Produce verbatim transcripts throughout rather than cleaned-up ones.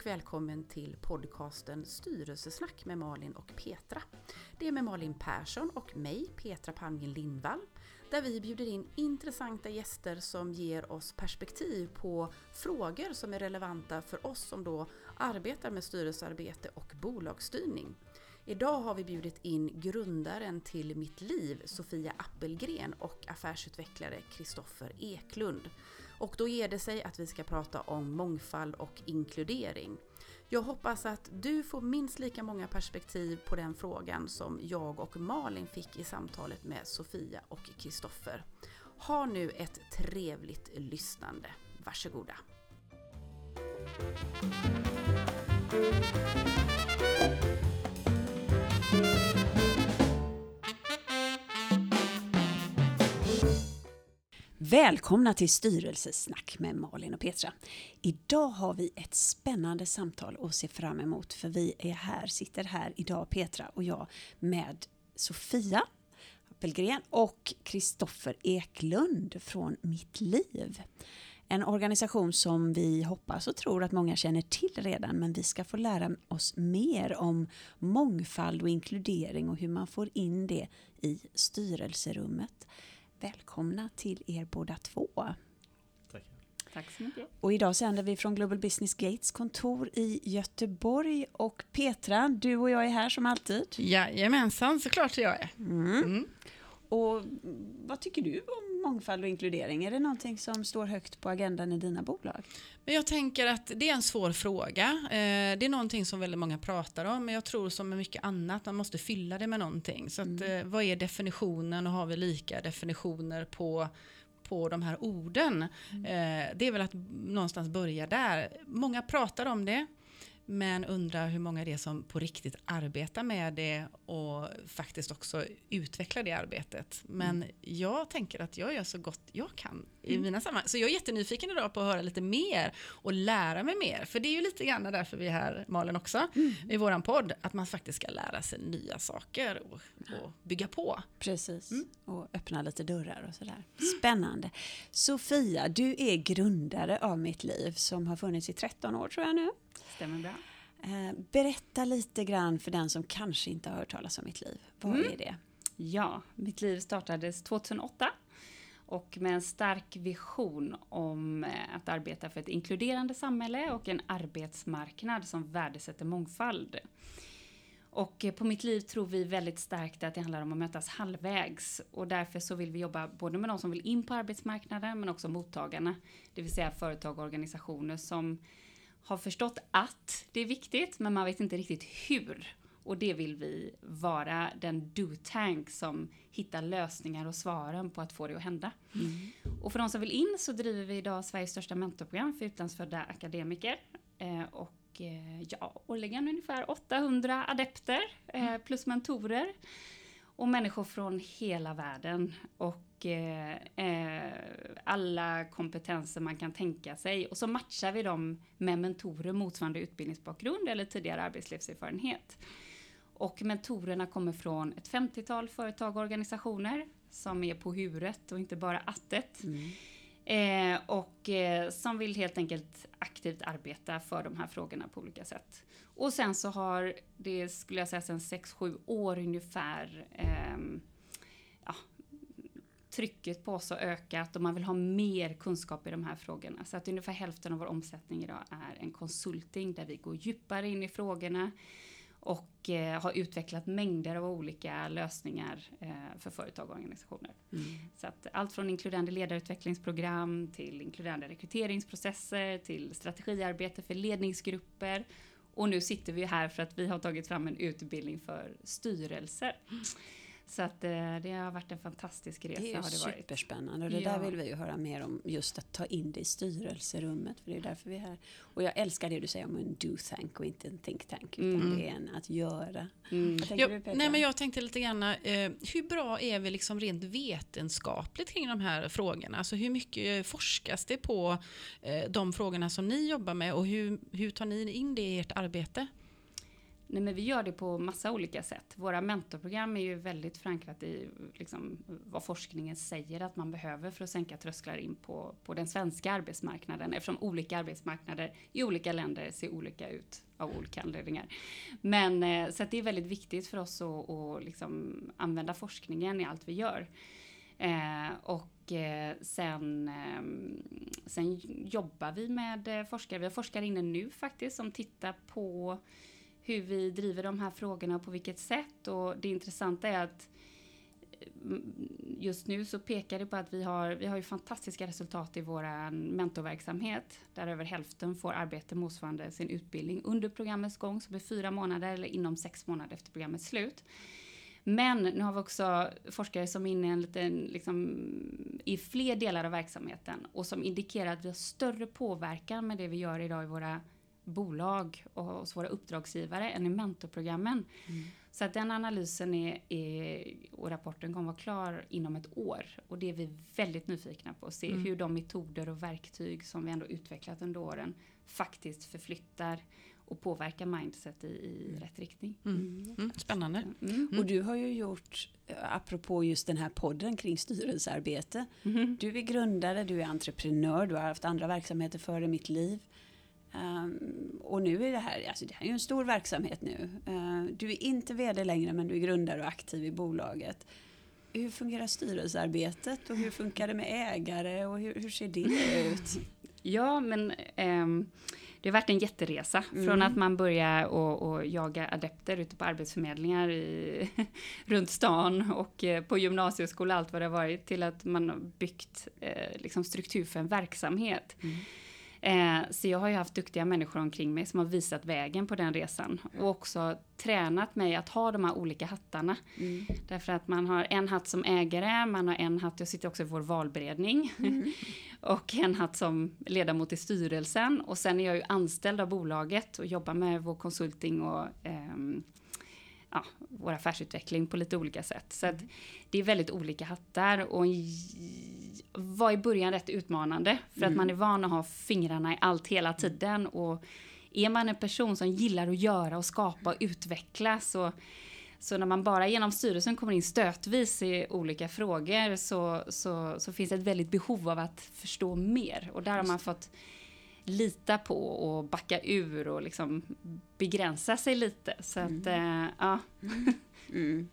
och välkommen till podcasten Styrelsesnack med Malin och Petra. Det är med Malin Persson och mig, Petra Palmgren Lindvall, där vi bjuder in intressanta gäster som ger oss perspektiv på frågor som är relevanta för oss som då arbetar med styrelsearbete och bolagsstyrning. Idag har vi bjudit in grundaren till Mitt Liv, Sofia Appelgren, och affärsutvecklare Kristoffer Eklund. Och då ger det sig att vi ska prata om mångfald och inkludering. Jag hoppas att du får minst lika många perspektiv på den frågan som jag och Malin fick i samtalet med Sofia och Kristoffer. Ha nu ett trevligt lyssnande. Varsågoda. Välkomna till Styrelsesnack med Malin och Petra. Idag har vi ett spännande samtal att se fram emot, för vi är här, sitter här idag, Petra och jag, med Sofia Appelgren och Kristoffer Eklund från Mitt Liv. En organisation som vi hoppas och tror att många känner till redan, men vi ska få lära oss mer om mångfald och inkludering och hur man får in det i styrelserummet. Välkomna till er båda två. Tack. Tack så mycket. Och idag sänder vi från Global Business Gates kontor i Göteborg. Och Petra, du och jag är här som alltid. Jajamensan, såklart jag är. Mm. Mm. Och vad tycker du om mångfald och inkludering? Är det någonting som står högt på agendan i dina bolag? Men jag tänker att det är en svår fråga. Det är någonting som väldigt många pratar om. Men jag tror som med mycket annat, man måste fylla det med någonting. Så att, mm. vad är definitionen, och har vi lika definitioner på, på de här orden? Mm. Det är väl att någonstans börja där. Många pratar om det. Men undrar hur många det är som på riktigt arbetar med det och faktiskt också utvecklar det arbetet. Men mm. jag tänker att jag gör så gott jag kan mm. i mina sammanhang. Så jag är jättenyfiken idag på att höra lite mer och lära mig mer. För det är ju lite grann därför vi är här, Malin, också mm. i våran podd. Att man faktiskt ska lära sig nya saker och, och bygga på. Precis, mm. och öppna lite dörrar och sådär. Spännande. Mm. Sofia, du är grundare av Mitt Liv som har funnits i tretton år tror jag nu. Stämmer bra. Berätta lite grann för den som kanske inte har hört talas om Mitt Liv. Vad mm. är det? Ja, Mitt Liv startades tjugohundraåtta och med en stark vision om att arbeta för ett inkluderande samhälle och en arbetsmarknad som värdesätter mångfald. Och på Mitt Liv tror vi väldigt starkt att det handlar om att mötas halvvägs. Och därför så vill vi jobba både med de som vill in på arbetsmarknaden men också mottagarna. Det vill säga företag och organisationer som har förstått att det är viktigt men man vet inte riktigt hur. Och det vill vi vara, den do-tank som hittar lösningar och svaren på att få det att hända. Mm. Och för de som vill in så driver vi idag Sveriges största mentorprogram för utlandsfödda akademiker. Eh, och eh, ja, årligen ungefär åttahundra adepter eh, plus mentorer. Och människor från hela världen och eh, eh, alla kompetenser man kan tänka sig. Och så matchar vi dem med mentorer motsvarande utbildningsbakgrund eller tidigare arbetslivserfarenhet. Och mentorerna kommer från ett femtiotal företag och organisationer som är på huvudet och inte bara attet. Mm. Eh, och eh, som vill helt enkelt aktivt arbeta för de här frågorna på olika sätt. Och sen så har det, skulle jag säga, sedan sex sju år ungefär eh, ja, trycket på oss har ökat och man vill ha mer kunskap i de här frågorna. Så att ungefär hälften av vår omsättning idag är en konsulting där vi går djupare in i frågorna och eh, har utvecklat mängder av olika lösningar eh, för företag och organisationer. Mm. Så att allt från inkluderande ledarutvecklingsprogram till inkluderande rekryteringsprocesser till strategiarbete för ledningsgrupper. Och nu sitter vi här för att vi har tagit fram en utbildning för styrelser. Mm. Så att det har varit en fantastisk resa. Det är har det varit. Superspännande och det ja. där vill vi ju höra mer om, just att ta in det i styrelserummet, för det är därför vi är här. Och jag älskar det du säger om en do-tank och inte en think-tank, utan mm. det är en att göra. Mm. Vad tänker du, Petra? Nej, men jag tänkte lite grann, eh, hur bra är vi liksom rent vetenskapligt kring de här frågorna? Alltså hur mycket forskas det på eh, de frågorna som ni jobbar med och hur, hur tar ni in det i ert arbete? Nej, men vi gör det på massa olika sätt. Våra mentorprogram är ju väldigt förankrat i liksom, vad forskningen säger att man behöver för att sänka trösklar in på, på den svenska arbetsmarknaden. Eftersom olika arbetsmarknader i olika länder ser olika ut av olika anledningar. Men, så att det är väldigt viktigt för oss att, att liksom, använda forskningen i allt vi gör. Eh, och eh, sen, eh, sen jobbar vi med forskare. Vi har forskare inne nu faktiskt som tittar på hur vi driver de här frågorna och på vilket sätt. Och det intressanta är att just nu så pekar det på att vi har, vi har ju fantastiska resultat i vår mentorverksamhet. Där över hälften får arbete motsvarande sin utbildning under programmets gång. Så blir fyra månader eller inom sex månader efter programmets slut. Men nu har vi också forskare som är inne i, en liten, liksom, i fler delar av verksamheten. Och som indikerar att vi har större påverkan med det vi gör idag i våra bolag och hos våra uppdragsgivare än i mentorprogrammen. Mm. Så att den analysen är, är, och rapporten kommer vara klar inom ett år. Och det är vi väldigt nyfikna på att se mm. hur de metoder och verktyg som vi ändå utvecklat under åren faktiskt förflyttar och påverkar mindset i, i mm. rätt riktning. Mm. Mm. Spännande. Mm. Och du har ju gjort, apropå just den här podden kring styrelsearbete. Mm. Du är grundare, du är entreprenör, du har haft andra verksamheter före Mitt Liv. Um, och nu är det här, alltså det här är ju en stor verksamhet nu. Uh, du är inte vd längre, men du är grundare och aktiv i bolaget. Hur fungerar styrelsearbetet och hur funkar det med ägare och hur, hur ser det ut? Ja, men um, det har varit en jätteresa mm. från att man börjar och, och jaga adepter ute på arbetsförmedlingar i, runt stan och på gymnasieskola, allt vad det har varit, till att man har byggt eh, liksom struktur för en verksamhet. Mm. Eh, så jag har ju haft duktiga människor omkring mig som har visat vägen på den resan. Och också tränat mig att ha de här olika hattarna. Mm. Därför att man har en hatt som ägare, man har en hatt, jag sitter också i vår valberedning. Mm. Och en hatt som ledamot i styrelsen. Och sen är jag ju anställd av bolaget och jobbar med vår konsulting och ehm, ja, vår affärsutveckling på lite olika sätt. Så att det är väldigt olika hattar och var i början rätt utmanande för mm. att man är van att ha fingrarna i allt hela tiden, och är man en person som gillar att göra och skapa och utveckla, så, så när man bara genom styrelsen kommer in stötvis i olika frågor så, så, så finns det ett väldigt behov av att förstå mer, och där har man fått lita på och backa ur och liksom begränsa sig lite. Så att, mm. äh, ja. Mm.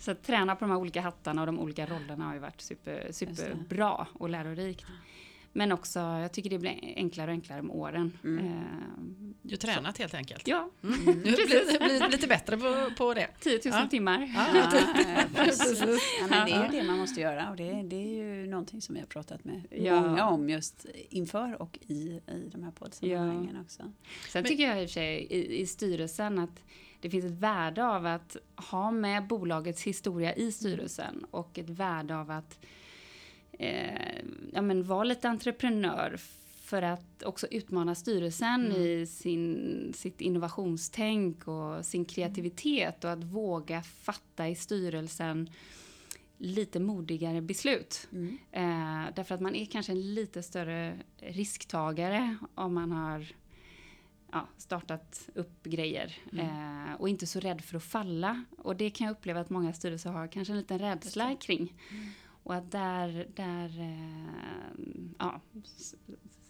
Så att träna på de här olika hattarna och de olika rollerna har ju varit super, superbra och lärorikt. Men också, jag tycker det blir enklare och enklare med åren. Mm. Eh, du har tränat så. Helt enkelt. Ja. Mm. Du blir, blir lite bättre på, på det. tio tusen ja. Timmar. Ja, ja, precis. Ja, men det är ju det man måste göra. Och det, det är ju någonting som jag har pratat med ja. många om just inför och i, i de här poddsammanhangen ja. också. Sen men, tycker jag i och för sig i, i styrelsen att det finns ett värde av att ha med bolagets historia i styrelsen. Och ett värde av att Eh, ja, men var lite entreprenör för att också utmana styrelsen mm. i sin, sitt innovationstänk och sin kreativitet, och att våga fatta i styrelsen lite modigare beslut. Mm. Eh, därför att man är kanske en lite större risktagare om man har ja, startat upp grejer mm. eh, och inte så rädd för att falla, och det kan jag uppleva att många styrelser har kanske en liten rädsla kring. Mm. Och att där, där ja,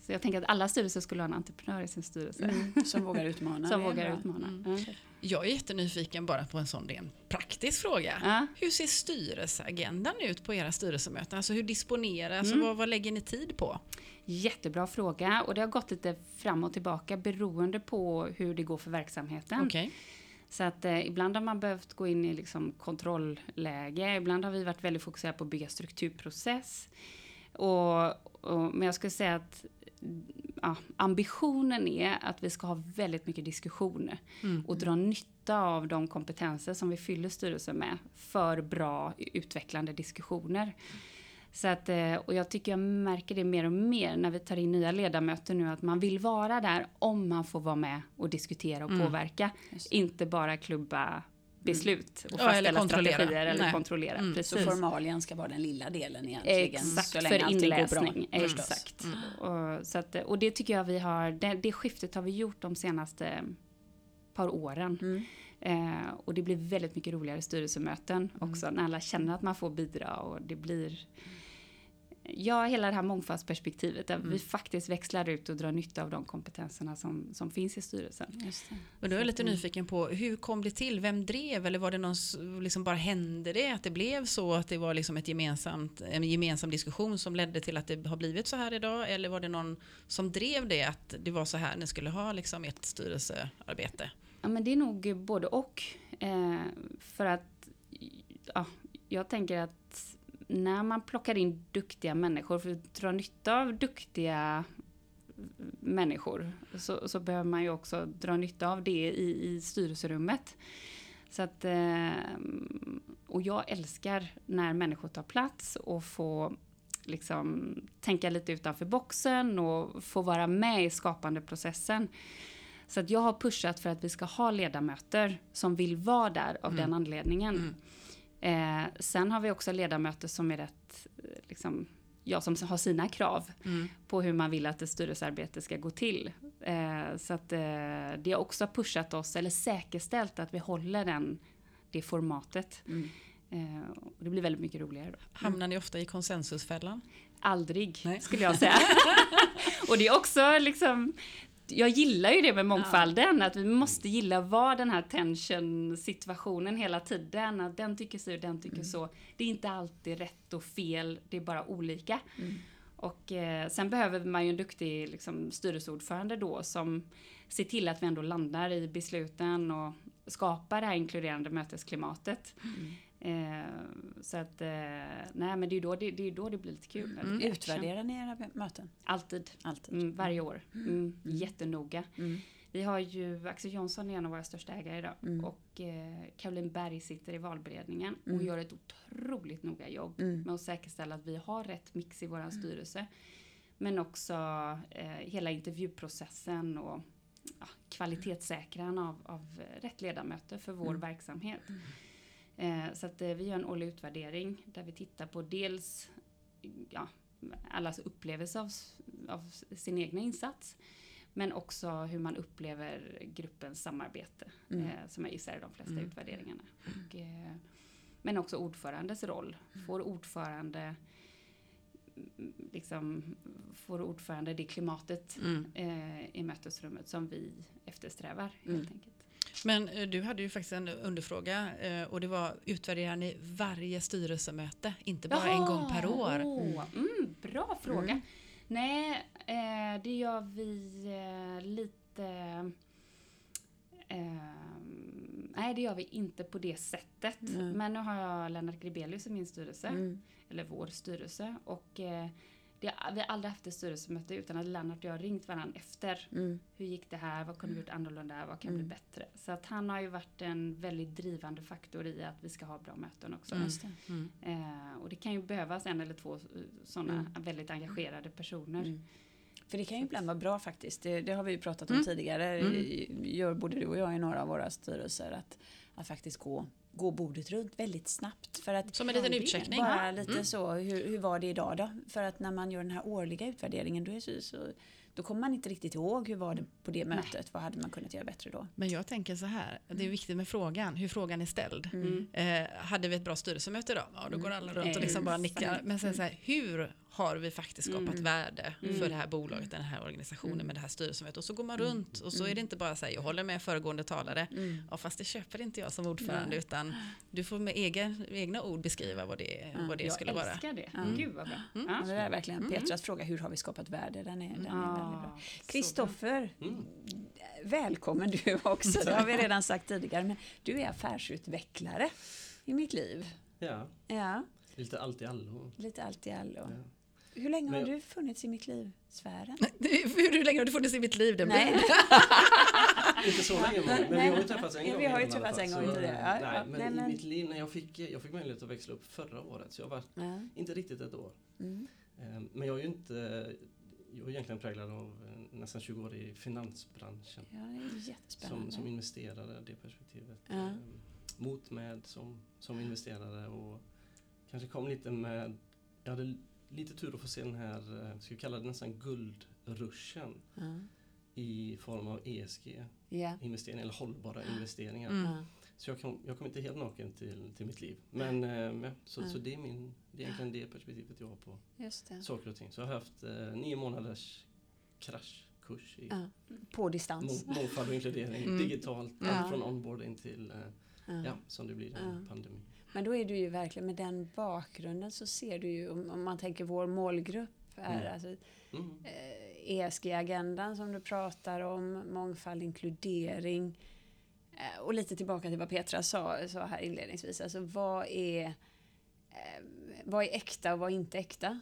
så jag tänker att alla styrelser skulle ha en entreprenör i sin styrelse. Mm, som vågar utmana. Som vågar utmana. Mm. Mm. Jag är jättenyfiken bara på en sån, det är en praktisk fråga. Ja. Hur ser styrelseagendan ut på era styrelsemöten? Alltså hur disponeras alltså mm. och vad, vad lägger ni tid på? Jättebra fråga, och det har gått lite fram och tillbaka beroende på hur det går för verksamheten. Okej. Okay. Så att eh, ibland har man behövt gå in i liksom, kontrollläge. Ibland har vi varit väldigt fokuserade på att bygga strukturprocess. Och, och, men jag skulle säga att ja, ambitionen är att vi ska ha väldigt mycket diskussioner. Mm. Och dra nytta av de kompetenser som vi fyller styrelsen med. För bra utvecklande diskussioner. Mm. Så att, och jag tycker jag märker det mer och mer när vi tar in nya ledamöter nu, att man vill vara där om man får vara med och diskutera och mm. påverka. Inte bara klubba beslut mm. och fastställa ja, strategier eller Nej. kontrollera. Mm. Precis. Så formalien ska vara den lilla delen egentligen. Exakt, så länge för inläsning. Går bra, Exakt. Mm. Och, så att, och det tycker jag vi har, det, det skiftet har vi gjort de senaste par åren. Mm. Eh, och det blir väldigt mycket roligare styrelsemöten också. Mm. När alla känner att man får bidra och det blir... Ja, hela det här mångfaldsperspektivet där mm. vi faktiskt växlar ut och drar nytta av de kompetenserna som, som finns i styrelsen. Just det. Och då är jag lite mm. nyfiken på, hur kom det till? Vem drev? Eller var det någon, liksom bara hände det att det blev så att det var liksom ett gemensamt, en gemensam diskussion som ledde till att det har blivit så här idag? Eller var det någon som drev det att det var så här ni skulle ha liksom ett styrelsearbete? Ja, men det är nog både och. Eh, för att ja, jag tänker att när man plockar in duktiga människor för att dra nytta av duktiga människor så, så behöver man ju också dra nytta av det i, i styrelserummet. Så att, och jag älskar när människor tar plats och får liksom tänka lite utanför boxen och få vara med i skapandeprocessen. Så att jag har pushat för att vi ska ha ledamöter som vill vara där av mm. den anledningen. Mm. Eh, sen har vi också ledamöter som är rätt, liksom, ja, som har sina krav mm. på hur man vill att ett styrelsearbete ska gå till. Eh, så att eh, det har också pushat oss, eller säkerställt att vi håller den, det formatet. Mm. Eh, och det blir väldigt mycket roligare då. Hamnar ni ofta i konsensusfällan? Aldrig, Nej. skulle jag säga. Och det är också liksom... Jag gillar ju det med mångfalden, ja. Att vi måste gilla var den här tension-situationen hela tiden. Att den tycker så och den tycker mm. så. Det är inte alltid rätt och fel, det är bara olika. Mm. Och eh, sen behöver man ju en duktig liksom, styrelseordförande då som ser till att vi ändå landar i besluten och skapar det här inkluderande mötesklimatet. Mm. Eh, så att, eh, nej men det är ju då det, det, är då det blir lite kul. Mm. Utvärderar ni era möten? Alltid, Alltid. Mm, varje år. Mm. Mm. Jättenoga. Mm. Vi har ju, Axel Johnson är en av våra största ägare idag mm. och eh, Caroline Berg sitter i valberedningen mm. och gör ett otroligt noga jobb mm. med att säkerställa att vi har rätt mix i vår mm. styrelse. Men också eh, hela intervjuprocessen och ja, kvalitetssäkran av, av rätt ledamöter för vår mm. verksamhet. Mm. Så att vi gör en årlig utvärdering där vi tittar på dels ja, allas upplevelse av, av sin egna insats. Men också hur man upplever gruppens samarbete mm. eh, som jag gissar i de flesta mm. utvärderingarna. Och, eh, men också ordförandes roll. Mm. Får ordförande, liksom, får ordförande det klimatet mm. eh, i mötesrummet som vi eftersträvar mm. helt enkelt. Men du hade ju faktiskt en underfråga och det var, utvärderar ni varje styrelsemöte? Inte bara Jaha, en gång per år. Oh, mm, bra fråga. Mm. Nej, det gör vi lite... Nej, det gör vi inte på det sättet. Mm. Men nu har jag Lennart Gribelius i min styrelse, mm. eller vår styrelse. Och... Det, vi har aldrig haft ett styrelsemöte utan att Lennart och jag har ringt varandra efter. Mm. Hur gick det här? Vad kunde vi gjort annorlunda? Vad kan mm. bli bättre? Så att han har ju varit en väldigt drivande faktor i att vi ska ha bra möten också. Mm. Mm. Eh, och det kan ju behövas en eller två sådana mm. väldigt engagerade personer. Mm. För det kan ju ibland vara bra faktiskt. Det, det har vi ju pratat om mm. tidigare. Mm. Gör både du och jag i några av våra styrelser att, att faktiskt gå. gå bordet runt väldigt snabbt. För att som en liten utcheckning. Bara lite mm. så, hur, hur var det idag då? För att när man gör den här årliga utvärderingen då, är så, så, då kommer man inte riktigt ihåg hur var det på det mötet. Nej. Vad hade man kunnat göra bättre då? Men jag tänker så här, det är viktigt med frågan, hur frågan är ställd. Mm. Eh, hade vi ett bra styrelsemöte då? Ja, då går alla runt mm. och liksom bara nickar. Men sen så här, hur har vi faktiskt skapat mm. värde för det här bolaget, den här organisationen med det här styrelsemötet? Och så går man runt och så är det inte bara så här, jag håller med föregående talare. Mm. Ja, fast det köper inte jag som ordförande Nej. utan du får med egna, egna ord beskriva vad det, mm. vad det skulle vara. Jag älskar vara. det. Mm. Gud vad bra. Mm. Mm. Ja, det är verkligen mm. Petras fråga, hur har vi skapat värde? Den är, den är mm. väldigt bra. Kristoffer, mm. välkommen du också. Det har vi redan sagt tidigare. Men du är affärsutvecklare i mitt liv. Ja, ja. lite allt i allo. Lite allt i allo. Ja. Hur länge har jag... du funnits i mitt liv-sfären? Hur, hur länge har du funnits i mitt liv? Det nej. Inte så länge, men vi har ju träffats en gång. Vi har ju träffats en gång till det. Ja, nej, ja, men nej, men i mitt liv, när jag fick, jag fick möjlighet att växla upp förra året. Så jag var ja. inte riktigt ett år. Mm. Men jag är ju inte... Jag är egentligen präglad av nästan tjugo år i finansbranschen. Ja, det är jättespännande. Som, som investerare, det perspektivet. Ja. Mot med som, som investerare. Och kanske kom lite med... Jag hade lite tur att få se den här, ska vi kalla det nästan guldruschen. Mm. i form av E S G yeah. investeringar eller hållbara investeringar. Mm. Så jag kom, jag kom inte helt naken till, till mitt liv. Men, men så, mm. så det är min, det är egentligen det perspektivet jag har på Just det. saker och ting. Så jag har haft eh, nio månaders kraschkurs i mm. på distans. Må, mångfald och inkludering mm. digitalt mm. från onboarding till eh, Mm. Ja, som det blir en mm. pandemi. Men då är du ju verkligen, med den bakgrunden så ser du ju, om man tänker vår målgrupp är mm. alltså mm. eh, E S G-agendan som du pratar om, mångfald, inkludering eh, och lite tillbaka till vad Petra sa, sa här inledningsvis. Alltså vad är, eh, vad är äkta och vad är inte äkta?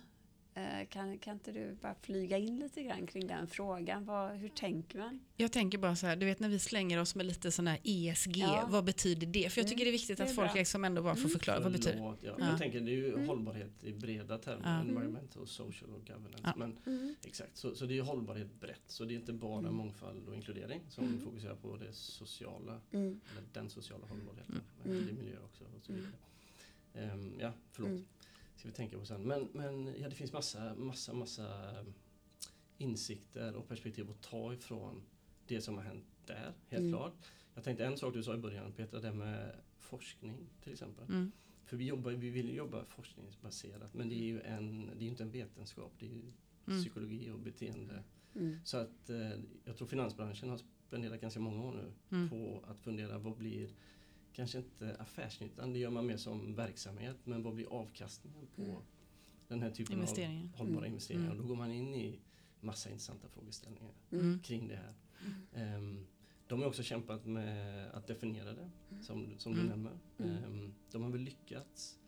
Kan, kan inte du bara flyga in lite grann kring den frågan? Vad, hur tänker man? Jag tänker bara så här, du vet när vi slänger oss med lite sån här E S G, ja. vad betyder det? För jag tycker mm. det är viktigt det är att bra. folk liksom ändå bara får förklara mm. vad det betyder. Ja. Ja. Jag tänker det är ju mm. hållbarhet i breda termer, mm. environmental, social och governance. Ja. Men, mm. exakt, så, så det är ju hållbarhet brett, så det är inte bara mm. mångfald och inkludering som mm. fokuserar på det sociala, mm. eller den sociala hållbarheten, mm. men det är miljö också och så vidare. Um, ja, förlåt. Mm. Ska vi tänka på sen. Men, men ja, det finns massa, massa, massa insikter och perspektiv att ta ifrån det som har hänt där, helt mm. klart. Jag tänkte en sak du sa i början, Petra, det med forskning till exempel. Mm. För vi, jobbar, vi vill jobba forskningsbaserat, men det är ju en, det är inte en vetenskap, det är ju mm. psykologi och beteende. Mm. Så att jag tror finansbranschen har spenderat ganska många år nu mm. på att fundera vad blir... Kanske inte affärsnyttan, det gör man mer som verksamhet. Men vad blir avkastningen på mm. den här typen av hållbara mm. investeringar? Och då går man in i massa intressanta frågeställningar mm. kring det här. Mm. Um, de har också kämpat med att definiera det, som, som mm. du nämner. Um, de har väl lyckats,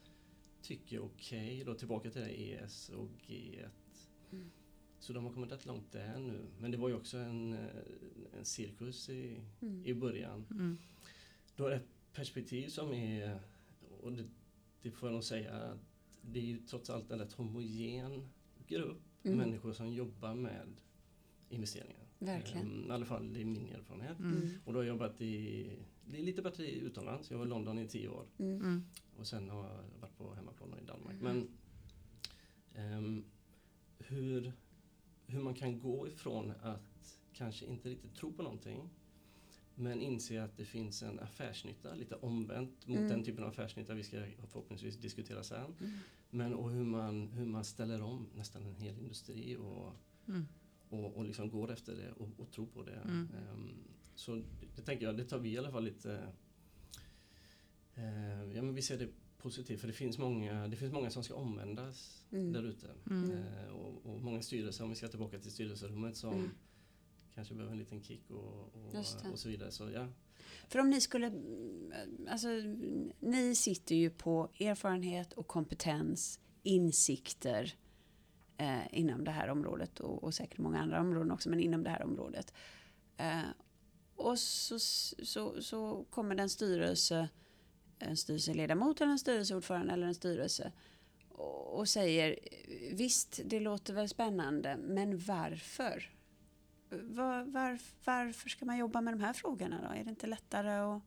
tycker okej, okay, då tillbaka till det E S och G ett. Mm. Så de har kommit rätt långt där nu. Men det var ju också en, en cirkus i, mm. i början. Mm. Då är det perspektiv som är, och det, det får jag nog säga, att det är ju trots allt en rätt homogen grupp mm. människor som jobbar med investeringar. Verkligen. Um, I alla fall det är min erfarenhet. Mm. Och då har jag jobbat i, det är lite bättre utomlands, jag var i London i tio år mm. och sen har jag varit på hemmaplan och i Danmark. Mm. Men um, hur, hur man kan gå ifrån att kanske inte riktigt tro på någonting, men inse att det finns en affärsnytta, lite omvänt mot mm. den typen av affärsnytta vi ska förhoppningsvis diskutera sen. Mm. Men och hur man, hur man ställer om nästan en hel industri och, mm. och, och liksom går efter det och, och tror på det. Mm. Um, så det, det tänker jag, det tar vi i alla fall lite... Uh, ja, men vi ser det positivt, för det finns många, det finns många som ska omvändas mm. där ute. Mm. Uh, och, och många styrelser, om vi ska tillbaka till styrelserummet, som... Mm. Kanske behöver en liten kick och, och, och så vidare. Så, ja. För om ni skulle... Alltså, ni sitter ju på erfarenhet och kompetens, insikter eh, inom det här området. Och, och säkert många andra områden också, men inom det här området. Eh, och så, så, så kommer den styrelse, en styrelseledamot eller en styrelseordförande eller en styrelse och, och säger, visst, det låter väl spännande, men varför? Var, var, varför ska man jobba med de här frågorna då? Är det inte lättare att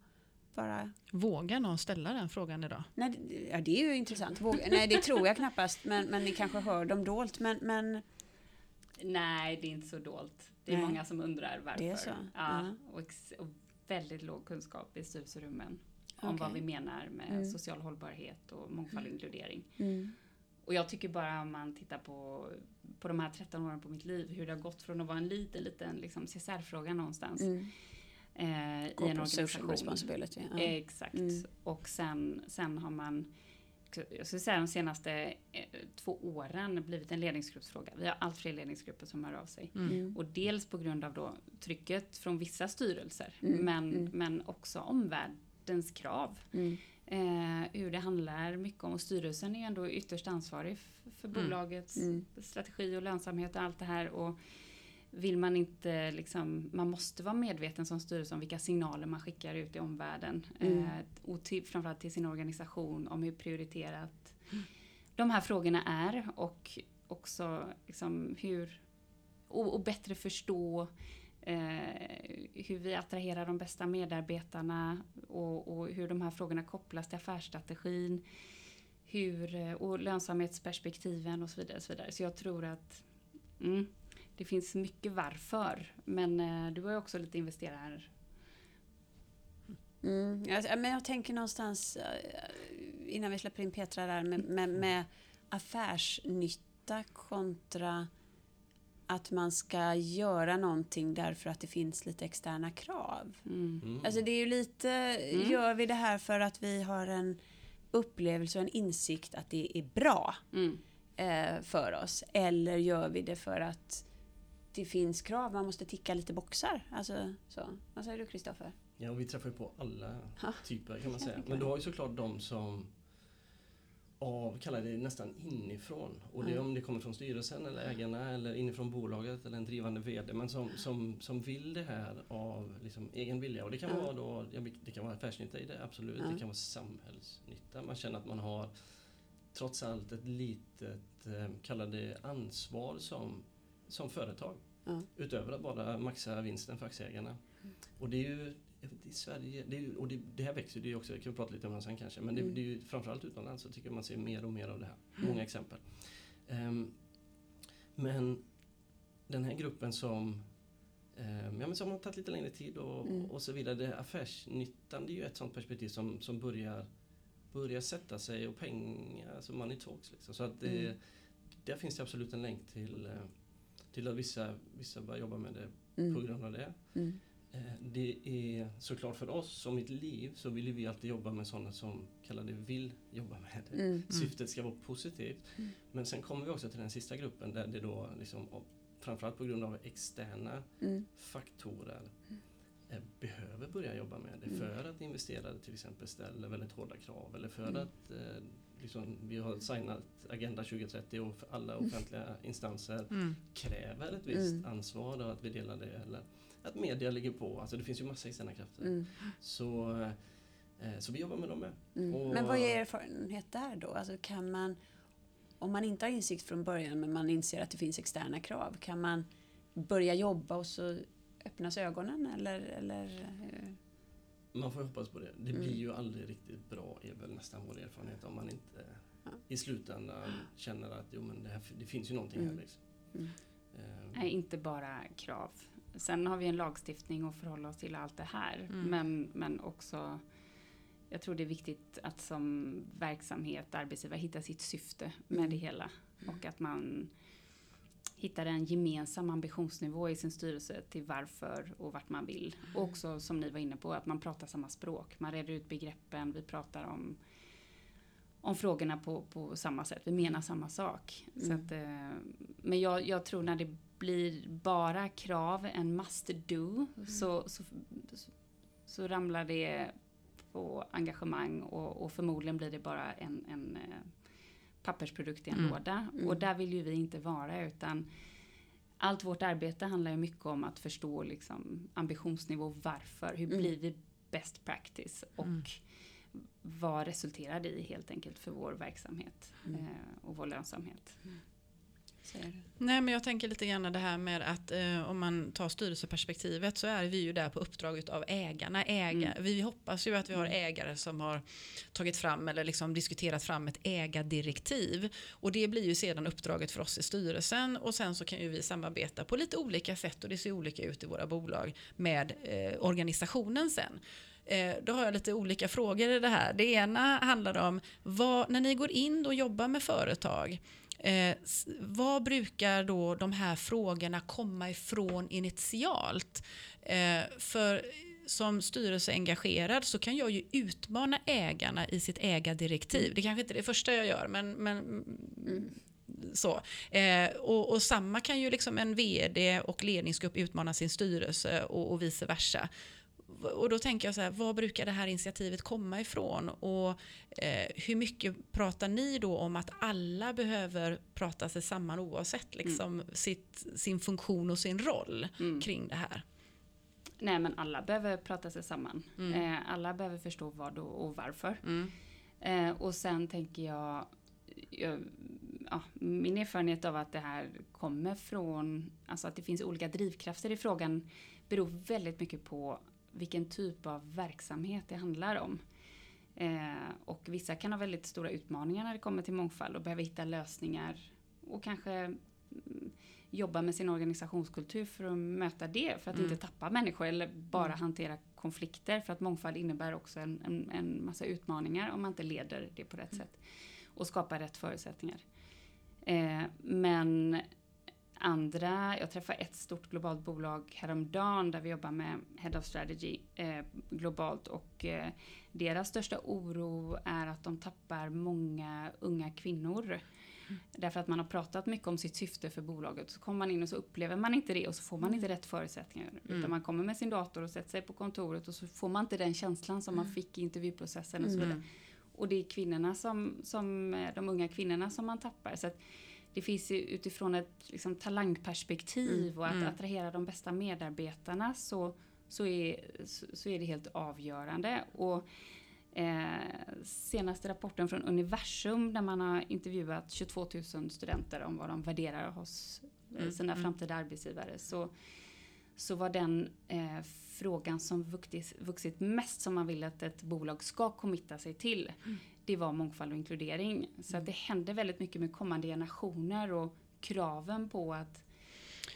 bara... Vågar någon ställa den frågan idag? Nej, det, ja, det är ju intressant. Våga, nej, det tror jag knappast, men, men ni kanske hör dem dolt. Men, men... Nej, det är inte så dolt. Det är nej. många som undrar varför. Det är så. Ja, uh-huh. och, ex- och väldigt låg kunskap i styrelserummen om okay. vad vi menar med mm. social hållbarhet och mångfald och inkludering. Mm. Och jag tycker bara om man tittar på, på de här tretton åren på mitt liv. Hur det har gått från att vara en liten, liten liksom, C S R-fråga någonstans. Mm. Eh, Gå i en på social responsibility. Ja. Eh, exakt. Mm. Och sen, sen har man, jag skulle säga de senaste eh, två åren blivit en ledningsgruppsfråga. Vi har allt fler ledningsgrupper som hör av sig. Mm. Och dels på grund av då trycket från vissa styrelser. Mm. Men, mm. men också omvärldens krav. Mm. Eh, hur det handlar mycket om, och styrelsen är ändå ytterst ansvarig f- för mm. bolagets mm. strategi och lönsamhet och allt det här, och vill man inte liksom, man måste vara medveten som styrelse om vilka signaler man skickar ut i omvärlden mm. eh, och till, framförallt till sin organisation, om hur prioriterat mm. de här frågorna är, och också liksom hur och, och bättre förstå Eh, hur vi attraherar de bästa medarbetarna, och, och hur de här frågorna kopplas till affärsstrategin, hur, och lönsamhetsperspektiven och så vidare. Så, vidare. Så jag tror att mm, det finns mycket varför. Men eh, du har ju också lite investerare. Mm, jag, men jag tänker någonstans innan vi släpper in Petra där med, med, med affärsnytta kontra att man ska göra någonting därför att det finns lite externa krav. Mm. Mm. Alltså det är ju lite, mm. gör vi det här för att vi har en upplevelse och en insikt att det är bra mm. eh, för oss, eller gör vi det för att det finns krav, man måste ticka lite boxar, alltså så. Vad säger du, Kristoffer? Ja, och vi träffar ju på alla ha. typer kan man säga. Men du har ju såklart de som av, kallar det nästan inifrån. Och det är om det kommer från styrelsen eller ägarna eller inifrån bolaget eller en drivande vd. Men som, som, som vill det här av liksom egen vilja. Och det kan vara då, det kan vara affärsnytta i det, absolut. Det kan vara samhällsnytta. Man känner att man har trots allt ett litet, kallar det ansvar som, som företag. Mm. Utöver att bara maxa vinsten för aktieägarna. Och det är ju i Sverige, det, är, och det, det här växer ju också, jag kan prata lite om det sen kanske, men det, mm. det är ju framförallt utomlands så tycker man ser mer och mer av det här. Mm. Många exempel. Um, men den här gruppen som, um, ja, men som har tagit lite längre tid och, mm. och så vidare, det affärsnyttan, det är ju ett sånt perspektiv som, som börjar, börjar sätta sig och pengar, alltså money talks liksom. Så att det, mm. där finns det absolut en länk till, till att vissa, vissa bara jobbar med det mm. på grund av det. Mm. Det är såklart för oss som ett liv så vill vi alltid jobba med sådana som kallar det vill jobba med det. Mm. Syftet ska vara positivt. Mm. Men sen kommer vi också till den sista gruppen där det då liksom, framförallt på grund av externa mm. faktorer eh, behöver börja jobba med det. Mm. För att investerare till exempel ställer väldigt hårda krav eller för mm. att eh, liksom, vi har signat Agenda tjugo trettio och alla offentliga mm. instanser mm. kräver ett visst mm. ansvar och att vi delar det eller att media ligger på, alltså det finns ju massa externa krafter. Mm. Så, eh, så vi jobbar med dem med. Mm. Och, men vad är erfarenhet där då? Alltså kan man, om man inte har insikt från början men man inser att det finns externa krav, kan man börja jobba och så öppnas ögonen? Eller, eller? Man får hoppas på det. Det mm. blir ju aldrig riktigt bra, är väl nästan vår erfarenhet, om man inte ja. i slutändan känner att jo, men det, här, det finns ju någonting mm. här. Liksom. Mm. Eh. Nej, inte bara krav. Sen har vi en lagstiftning att förhålla oss till allt det här. Mm. Men, men också, jag tror det är viktigt att som verksamhet, arbetsgivare hittar sitt syfte med mm. det hela. Mm. Och att man hittar en gemensam ambitionsnivå i sin styrelse till varför och vart man vill. Mm. Och också som ni var inne på, att man pratar samma språk. Man reder ut begreppen, vi pratar om, om frågorna på, på samma sätt. Vi menar samma sak. Mm. Så att, men jag, jag tror när det blir bara krav en must do mm. så, så, så ramlar det på engagemang och, och förmodligen blir det bara en, en pappersprodukt i en mm. låda mm. och där vill ju vi inte vara, utan allt vårt arbete handlar ju mycket om att förstå liksom ambitionsnivå, varför, hur mm. blir vi best practice och mm. vad resulterar det i helt enkelt för vår verksamhet mm. och vår lönsamhet. Mm. Nej, men jag tänker lite grann det här med att eh, om man tar styrelseperspektivet så är vi ju där på uppdraget av ägarna. Ägar, mm. Vi hoppas ju att vi har ägare som har tagit fram eller liksom diskuterat fram ett ägardirektiv, och det blir ju sedan uppdraget för oss i styrelsen, och sen så kan ju vi samarbeta på lite olika sätt och det ser olika ut i våra bolag med eh, organisationen sen. Då har jag lite olika frågor i det här. Det ena handlar om vad, när ni går in och jobbar med företag, eh, vad brukar då de här frågorna komma ifrån initialt? Eh, för som styrelseengagerad så kan jag ju utmana ägarna i sitt ägardirektiv. Det kanske inte är det första jag gör, men... men mm. Så. Eh, och, och samma kan ju liksom en vd och ledningsgrupp utmana sin styrelse och, och vice versa. Och då tänker jag så här, var brukar det här initiativet komma ifrån? Och eh, hur mycket pratar ni då om att alla behöver prata sig samman oavsett liksom, mm. sitt, sin funktion och sin roll mm. kring det här? Nej, men alla behöver prata sig samman. Mm. Eh, alla behöver förstå vad och varför. Mm. Eh, och sen tänker jag, jag ja, min erfarenhet av att det här kommer från, alltså att det finns olika drivkrafter i frågan beror väldigt mycket på vilken typ av verksamhet det handlar om. Eh, och vissa kan ha väldigt stora utmaningar när det kommer till mångfald och behöver hitta lösningar och kanske jobba med sin organisationskultur för att möta det. För att mm. inte tappa människor eller bara mm. hantera konflikter. För att mångfald innebär också en, en, en massa utmaningar om man inte leder det på rätt mm. sätt. Och skapar rätt förutsättningar. Eh, men andra, jag träffade ett stort globalt bolag häromdagen där vi jobbar med Head of Strategy eh, globalt. Och eh, deras största oro är att de tappar många unga kvinnor. Mm. Därför att man har pratat mycket om sitt syfte för bolaget. Så kommer man in och så upplever man inte det och så får man inte rätt förutsättningar. Mm. Utan man kommer med sin dator och sätter sig på kontoret och så får man inte den känslan som mm. man fick i intervjuprocessen och så vidare. Mm. Och det är kvinnorna som, som, de unga kvinnorna som man tappar. Så att det finns ju utifrån ett liksom, talangperspektiv mm. och att mm. attrahera de bästa medarbetarna så, så, är, så, så är det helt avgörande. Och Eh, senaste rapporten från Universum där man har intervjuat tjugotvåtusen studenter om vad de värderar hos eh, sina mm. framtida arbetsgivare så, så var den eh, frågan som vuxit, vuxit mest som man vill att ett bolag ska committa sig till mm. det var mångfald och inkludering så mm. att det händer väldigt mycket med kommande generationer och kraven på att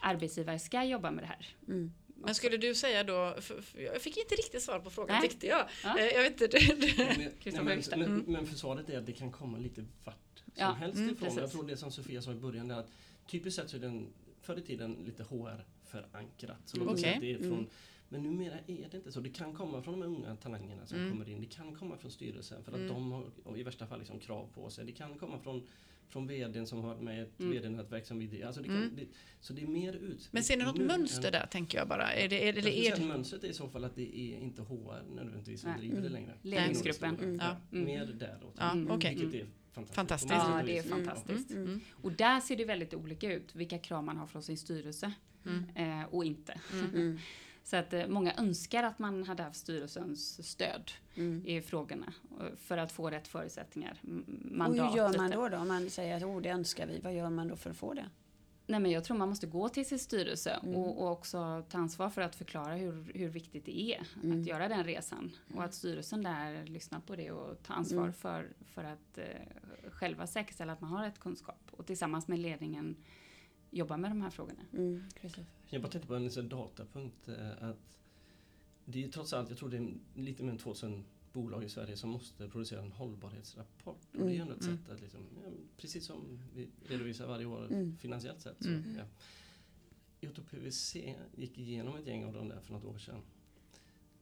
arbetsgivare ska jobba med det här. Mm. Men skulle du säga då, för, för jag fick inte riktigt svar på frågan, nej. Tyckte jag. Ja. Jag vet inte. men, nej, men, men, men för svaret är att det kan komma lite vart som ja. helst mm, ifrån. Precis. Jag tror det som Sofia sa i början, är att typiskt sett så är den förr i tiden lite H R-förankrat. Så mm. okay. det är från, mm. Men numera är det inte så. Det kan komma från de unga talangerna som mm. kommer in. Det kan komma från styrelsen för att mm. de har i värsta fall liksom krav på sig. Det kan komma från... från vdn som har med ett mm. vd-nätverk som vi... Alltså det kan, mm. det, så det är mer ut... Men ser ni något mönster där, tänker jag bara? Är det, är det, jag är det? Mönstret är i så fall att det är inte H R nödvändigtvis som driver mm. det längre. Ledningsgruppen. Mm. Ja. Mm. Mer där då. Ja, mm. okay. Vilket är fantastiskt. fantastiskt. Ja, det är fantastiskt. Mm. Mm. Och där ser det väldigt olika ut. Vilka krav man har från sin styrelse mm. eh, och inte. Mm. Mm. Så att eh, många önskar att man hade haft styrelsens stöd mm. i frågorna för att få rätt förutsättningar. Mandat, och hur gör man då då? Om man säger att oh, det önskar vi, vad gör man då för att få det? Nej, men jag tror man måste gå till sin styrelse mm. och, och också ta ansvar för att förklara hur, hur viktigt det är mm. att göra den resan. Mm. Och att styrelsen där lyssnar på det och tar ansvar mm. för, för att eh, själva säkerställa att man har rätt kunskap. Och tillsammans med ledningen jobba med de här frågorna. Mm. Jag bara tänkte på en sån datapunkt att det är trots allt, jag tror det är lite mer än tvåtusen bolag i Sverige som måste producera en hållbarhetsrapport. Mm. Och det är ju ett mm. sätt att liksom, ja, precis som vi redovisar varje år mm. finansiellt sett. Så, mm. ja. I O P V C gick igenom ett gäng av dem där för något år sedan.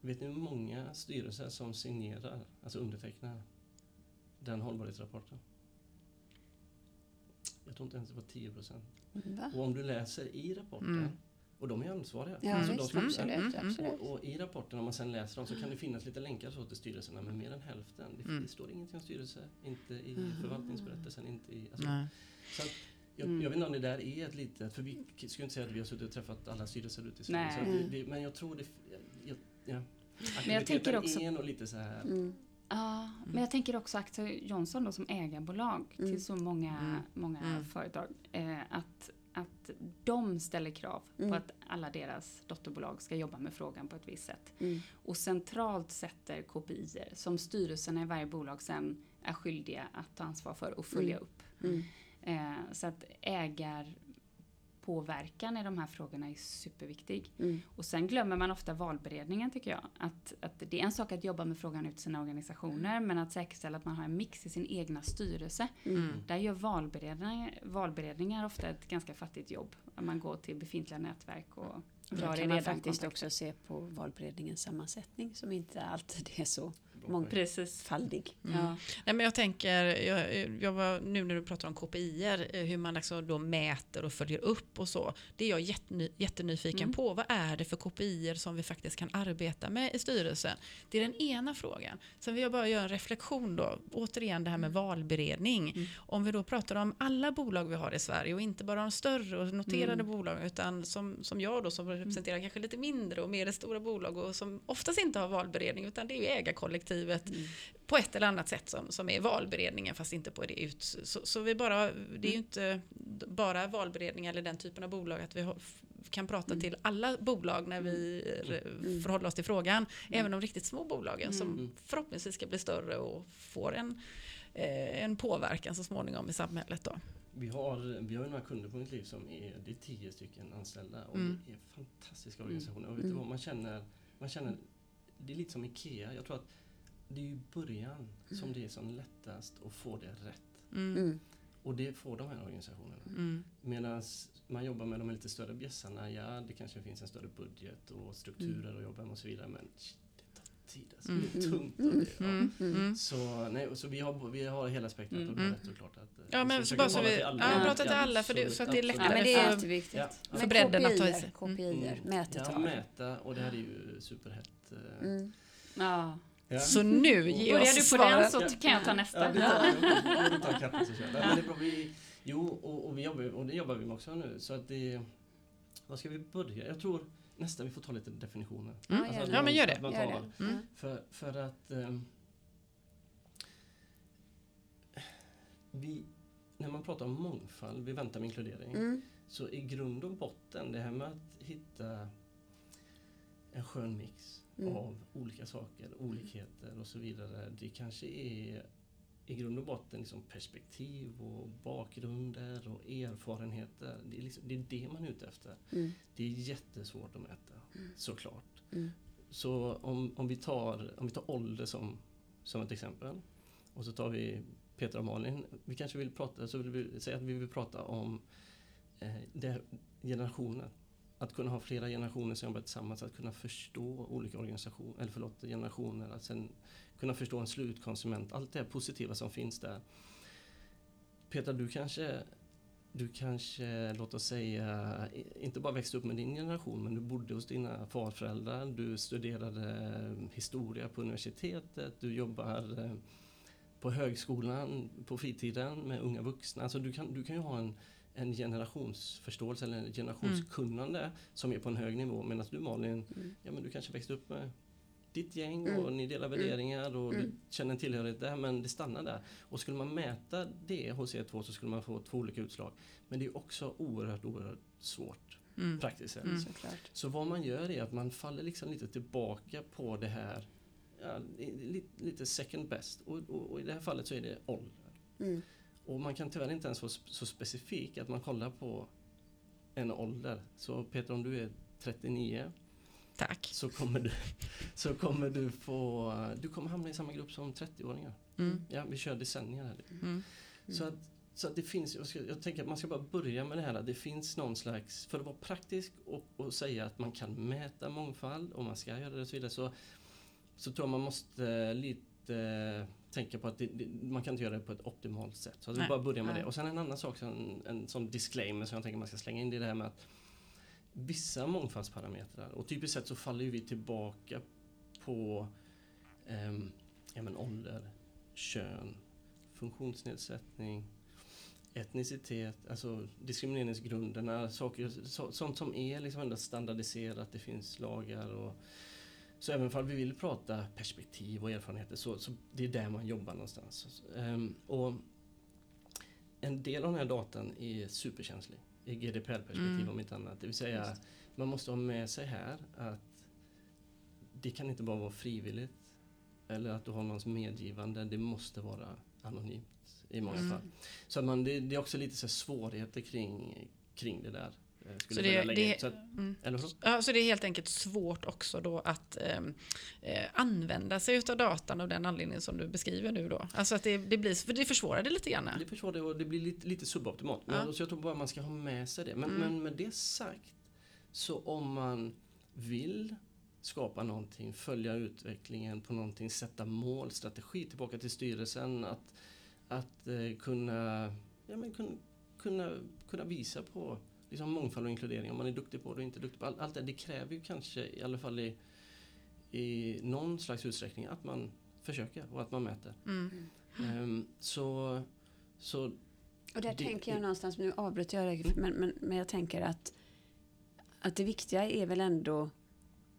Vet ni hur många styrelser som signerar, alltså undertecknar den hållbarhetsrapporten? Jag tror inte ens det var tio procent. Va? Och om du läser i rapporten, mm. och de är ansvariga. Ja, alltså visst, de ska, absolut, mm. absolut. Och, och i rapporten, om man sen läser dem, så kan det finnas lite länkar så till styrelserna, men mer än hälften. Det, mm. det står ingenting om styrelse, inte i mm. förvaltningsberättelsen, inte i... Alltså, så att, jag, mm. jag vet inte om det där är ett litet... För vi skulle inte säga att vi har suttit och träffat alla styrelser ute i Sverige. Så det, det, men jag tror det... Jag, ja, men jag tänker också... är nog lite så här... Mm. Ja, men jag tänker också Axel Johnson då, som ägarbolag mm. till så många, mm. många mm. företag. Eh, att, att de ställer krav mm. på att alla deras dotterbolag ska jobba med frågan på ett visst sätt. Mm. Och centralt sätter K P I som styrelsen i varje bolag sen är skyldiga att ta ansvar för och följa mm. upp. Mm. Eh, så att ägar... påverkan i de här frågorna är superviktig. Mm. Och sen glömmer man ofta valberedningen, tycker jag. Att, att det är en sak att jobba med frågan ut i sina organisationer, men att säkerställa att man har en mix i sin egna styrelse. Mm. Där gör valberedningar, valberedningar ofta ett ganska fattigt jobb. Att man går till befintliga nätverk och drar mm. i redan kontakter. Då kan man faktiskt också se på valberedningens sammansättning som inte alltid är så mångfaldig. Mm. Ja. Nej, men jag tänker, jag, jag var, nu när du pratar om K P I-er, hur man liksom då mäter och följer upp och så, det är jag jätteny, jättenyfiken mm. på. Vad är det för K P I-er som vi faktiskt kan arbeta med i styrelsen? Det är den ena frågan. Sen vill jag bara göra en reflektion då, återigen det här med valberedning. Mm. Om vi då pratar om alla bolag vi har i Sverige och inte bara de större och noterade mm. bolag, utan som, som jag då som representerar mm. kanske lite mindre och mer stora bolag och som oftast inte har valberedning, utan det är ju ägarkollektiv. Mm. På ett eller annat sätt som, som är valberedningen, fast inte på det ut. Så, så vi bara, det är ju inte bara valberedning eller den typen av bolag att vi har, kan prata mm. till alla bolag när vi mm. förhåller oss till frågan. Mm. Även de riktigt små bolagen mm. som förhoppningsvis ska bli större och får en en påverkan så småningom i samhället då. Vi har, vi har några kunder på Mitt Liv som är, det är tio stycken anställda och mm. det är fantastiska organisationer. Och vet mm. du vad, man känner, man känner, det är lite som Ikea. Jag tror att det är ju början mm. som det är som lättast att få det rätt. Mm. Och det får de här organisationerna. Mm. Medan man jobbar med de lite större bjässarna, ja det kanske finns en större budget och strukturer mm. och jobba med och så vidare. Men tid, alltså. Mm. Det är tungt och det, ja. mm. Mm. Så, nej, så vi har, vi har hela spektrat och det är rätt och klart att ja, men så bara så vi alla, ja, pratar till alla för det, så att det är lättare, ja, men det är jätteviktigt. Ja. Ja. För bredden att ta i sig. Kopior, mm. mätetal. Ja, mäta, och det här är ju superhett. Mm. Ja. Ja. Så nu ger jag du på den så kan jag ta nästa. Ja, det tar kappen så kör. Men det bra, vi, jo, och, och vi jobbar, och det jobbar vi med också nu. Så att det, vad ska vi börja? Jag tror nästa, vi får ta lite definitioner. Mm. Alltså, ja, man, men gör det. Gör det. Mm. För, för att um, vi, när man pratar om mångfald, vi väntar med inkludering. Mm. Så i grund och botten, det här med att hitta en skön mix mm. av olika saker, olikheter och så vidare. Det kanske är i grund och botten liksom perspektiv och bakgrunder och erfarenheter. Det är, liksom, det, är det man är ute efter. Mm. Det är jättesvårt att mäta, mm. såklart. Mm. Så om, om, vi tar, om vi tar ålder som, som ett exempel, och så tar vi Petra och Malin. Vi kanske vill prata, så vill vi säga att vi vill prata om eh, det, generationer. Att kunna ha flera generationer som jobbar tillsammans, att kunna förstå olika organisationer, eller förlåt, generationer, att sen kunna förstå en slutkonsument, allt det här positiva som finns där. Petra, du kanske, du kanske, låt oss säga, inte bara växte upp med din generation, men du bodde hos dina farföräldrar, du studerade historia på universitetet, du jobbar på högskolan, på fritiden med unga vuxna. Alltså du kan, du kan ju ha en en generationsförståelse eller en generationskunnande mm. som är på en hög nivå, medan du Malin, mm. ja, men du kanske växte upp med ditt gäng mm. och ni delar värderingar och mm. du känner en tillhörighet där, men det stannar där. Och skulle man mäta det hos er två så skulle man få två olika utslag. Men det är också oerhört, oerhört svårt mm. praktiskt sett. Mm. Så vad man gör är att man faller liksom lite tillbaka på det här, ja, lite, lite second best, och, och, och i det här fallet så är det ålder. Mm. Och man kan tyvärr inte ens vara så specifik att man kollar på en ålder. Så Peter, om du är trettionio, tack, så kommer du, så kommer du få, du kommer hamna i samma grupp som trettioåringar. Mm. Ja, vi kör decennier här. Mm. Mm. Så att, så att det finns, jag, ska, jag tänker att man ska bara börja med det här. Det finns någon slags, för att vara praktisk och, och säga att man kan mäta mångfald och man ska göra det och så vidare. Så, så tror jag man måste lite tänka på att det, det, man kan inte göra det på ett optimalt sätt. Så att vi bara börjar med Nej. det. Och sen en annan sak, en, en som disclaimer som jag tänker man ska slänga in, det är det här med att vissa mångfaldsparametrar, och typiskt sett så faller ju vi tillbaka på eh, ja, men ålder, kön, funktionsnedsättning, etnicitet, alltså diskrimineringsgrunderna, saker, så, sånt som är liksom ändå standardiserat, det finns lagar och så även om vi vill prata perspektiv och erfarenheter så, så det är där man jobbar någonstans. Um, och en del av den här datan är superkänslig i G D P R-perspektiv mm. om inte annat. Det vill säga Just. man måste ha med sig här att det kan inte bara vara frivilligt eller att du har någons medgivande. Det måste vara anonymt i många mm. fall. Så att man, det, det är också lite så här svårigheter kring, kring det där. Så det, det, så, att, mm. ja, så det är helt enkelt svårt också då att eh, använda sig av datan av den anledningen som du beskriver nu då. Alltså att det, det blir, för det försvårar det lite grann. Det försvårar det och det blir lite, lite suboptimalt. Ja. Men, så jag tror bara man ska ha med sig det. Men, mm. men med det sagt, så om man vill skapa någonting, följa utvecklingen på någonting, sätta mål, strategi tillbaka till styrelsen, att, att eh, kunna, ja, men, kunna, kunna, kunna visa på liksom mångfald och inkludering, om man är duktig på det och inte duktig på allt, allt det, det kräver ju kanske i alla fall i, i någon slags utsträckning att man försöker och att man mäter. Mm. Um, så, så och där det, tänker jag någonstans, nu avbryter jag det, mm. men, men, men jag tänker att, att det viktiga är väl ändå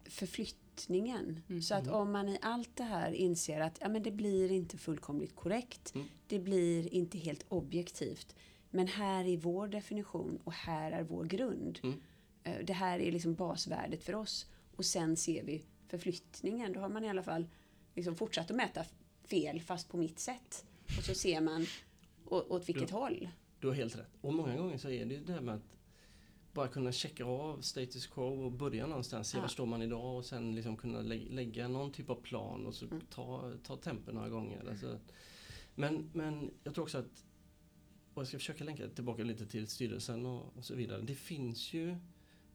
förflyttningen. Mm. Så att mm. om man i allt det här inser att ja, men det blir inte fullkomligt korrekt, mm. det blir inte helt objektivt, men här är vår definition och här är vår grund. Mm. Det här är liksom basvärdet för oss. Och sen ser vi förflyttningen. Då har man i alla fall liksom fortsatt att mäta fel fast på mitt sätt. och så ser man å, åt vilket du, håll. Du har helt rätt. Och många gånger så är det ju det här med att bara kunna checka av status quo och börja någonstans, se ja. var står man idag och sen liksom kunna lä- lägga någon typ av plan och så mm. ta, ta tempen några gånger. Mm. Alltså, men, men jag tror också att, och jag ska försöka länka tillbaka lite till styrelsen och, och så vidare. Det finns ju,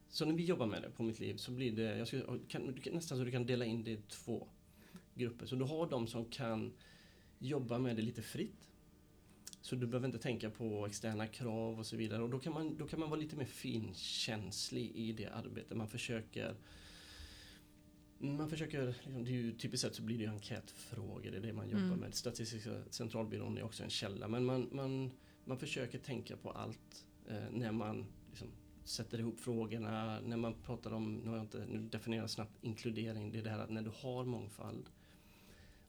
så när vi jobbar med det på Mitt Liv så blir det, jag ska, kan, nästan så du kan dela in det i två grupper. Så du har de som kan jobba med det lite fritt. Så du behöver inte tänka på externa krav och så vidare. Och då kan man, då kan man vara lite mer finkänslig i det arbetet. Man försöker, man försöker liksom, det är ju, typiskt sett så blir det ju enkätfrågor. Det är det man jobbar mm. med. Statistiska centralbyrån är också en källa. Men man, man, man försöker tänka på allt eh, när man liksom, sätter ihop frågorna. När man pratar om, nu, har jag inte, nu definierar snabbt inkludering. Det är det här att när du har mångfald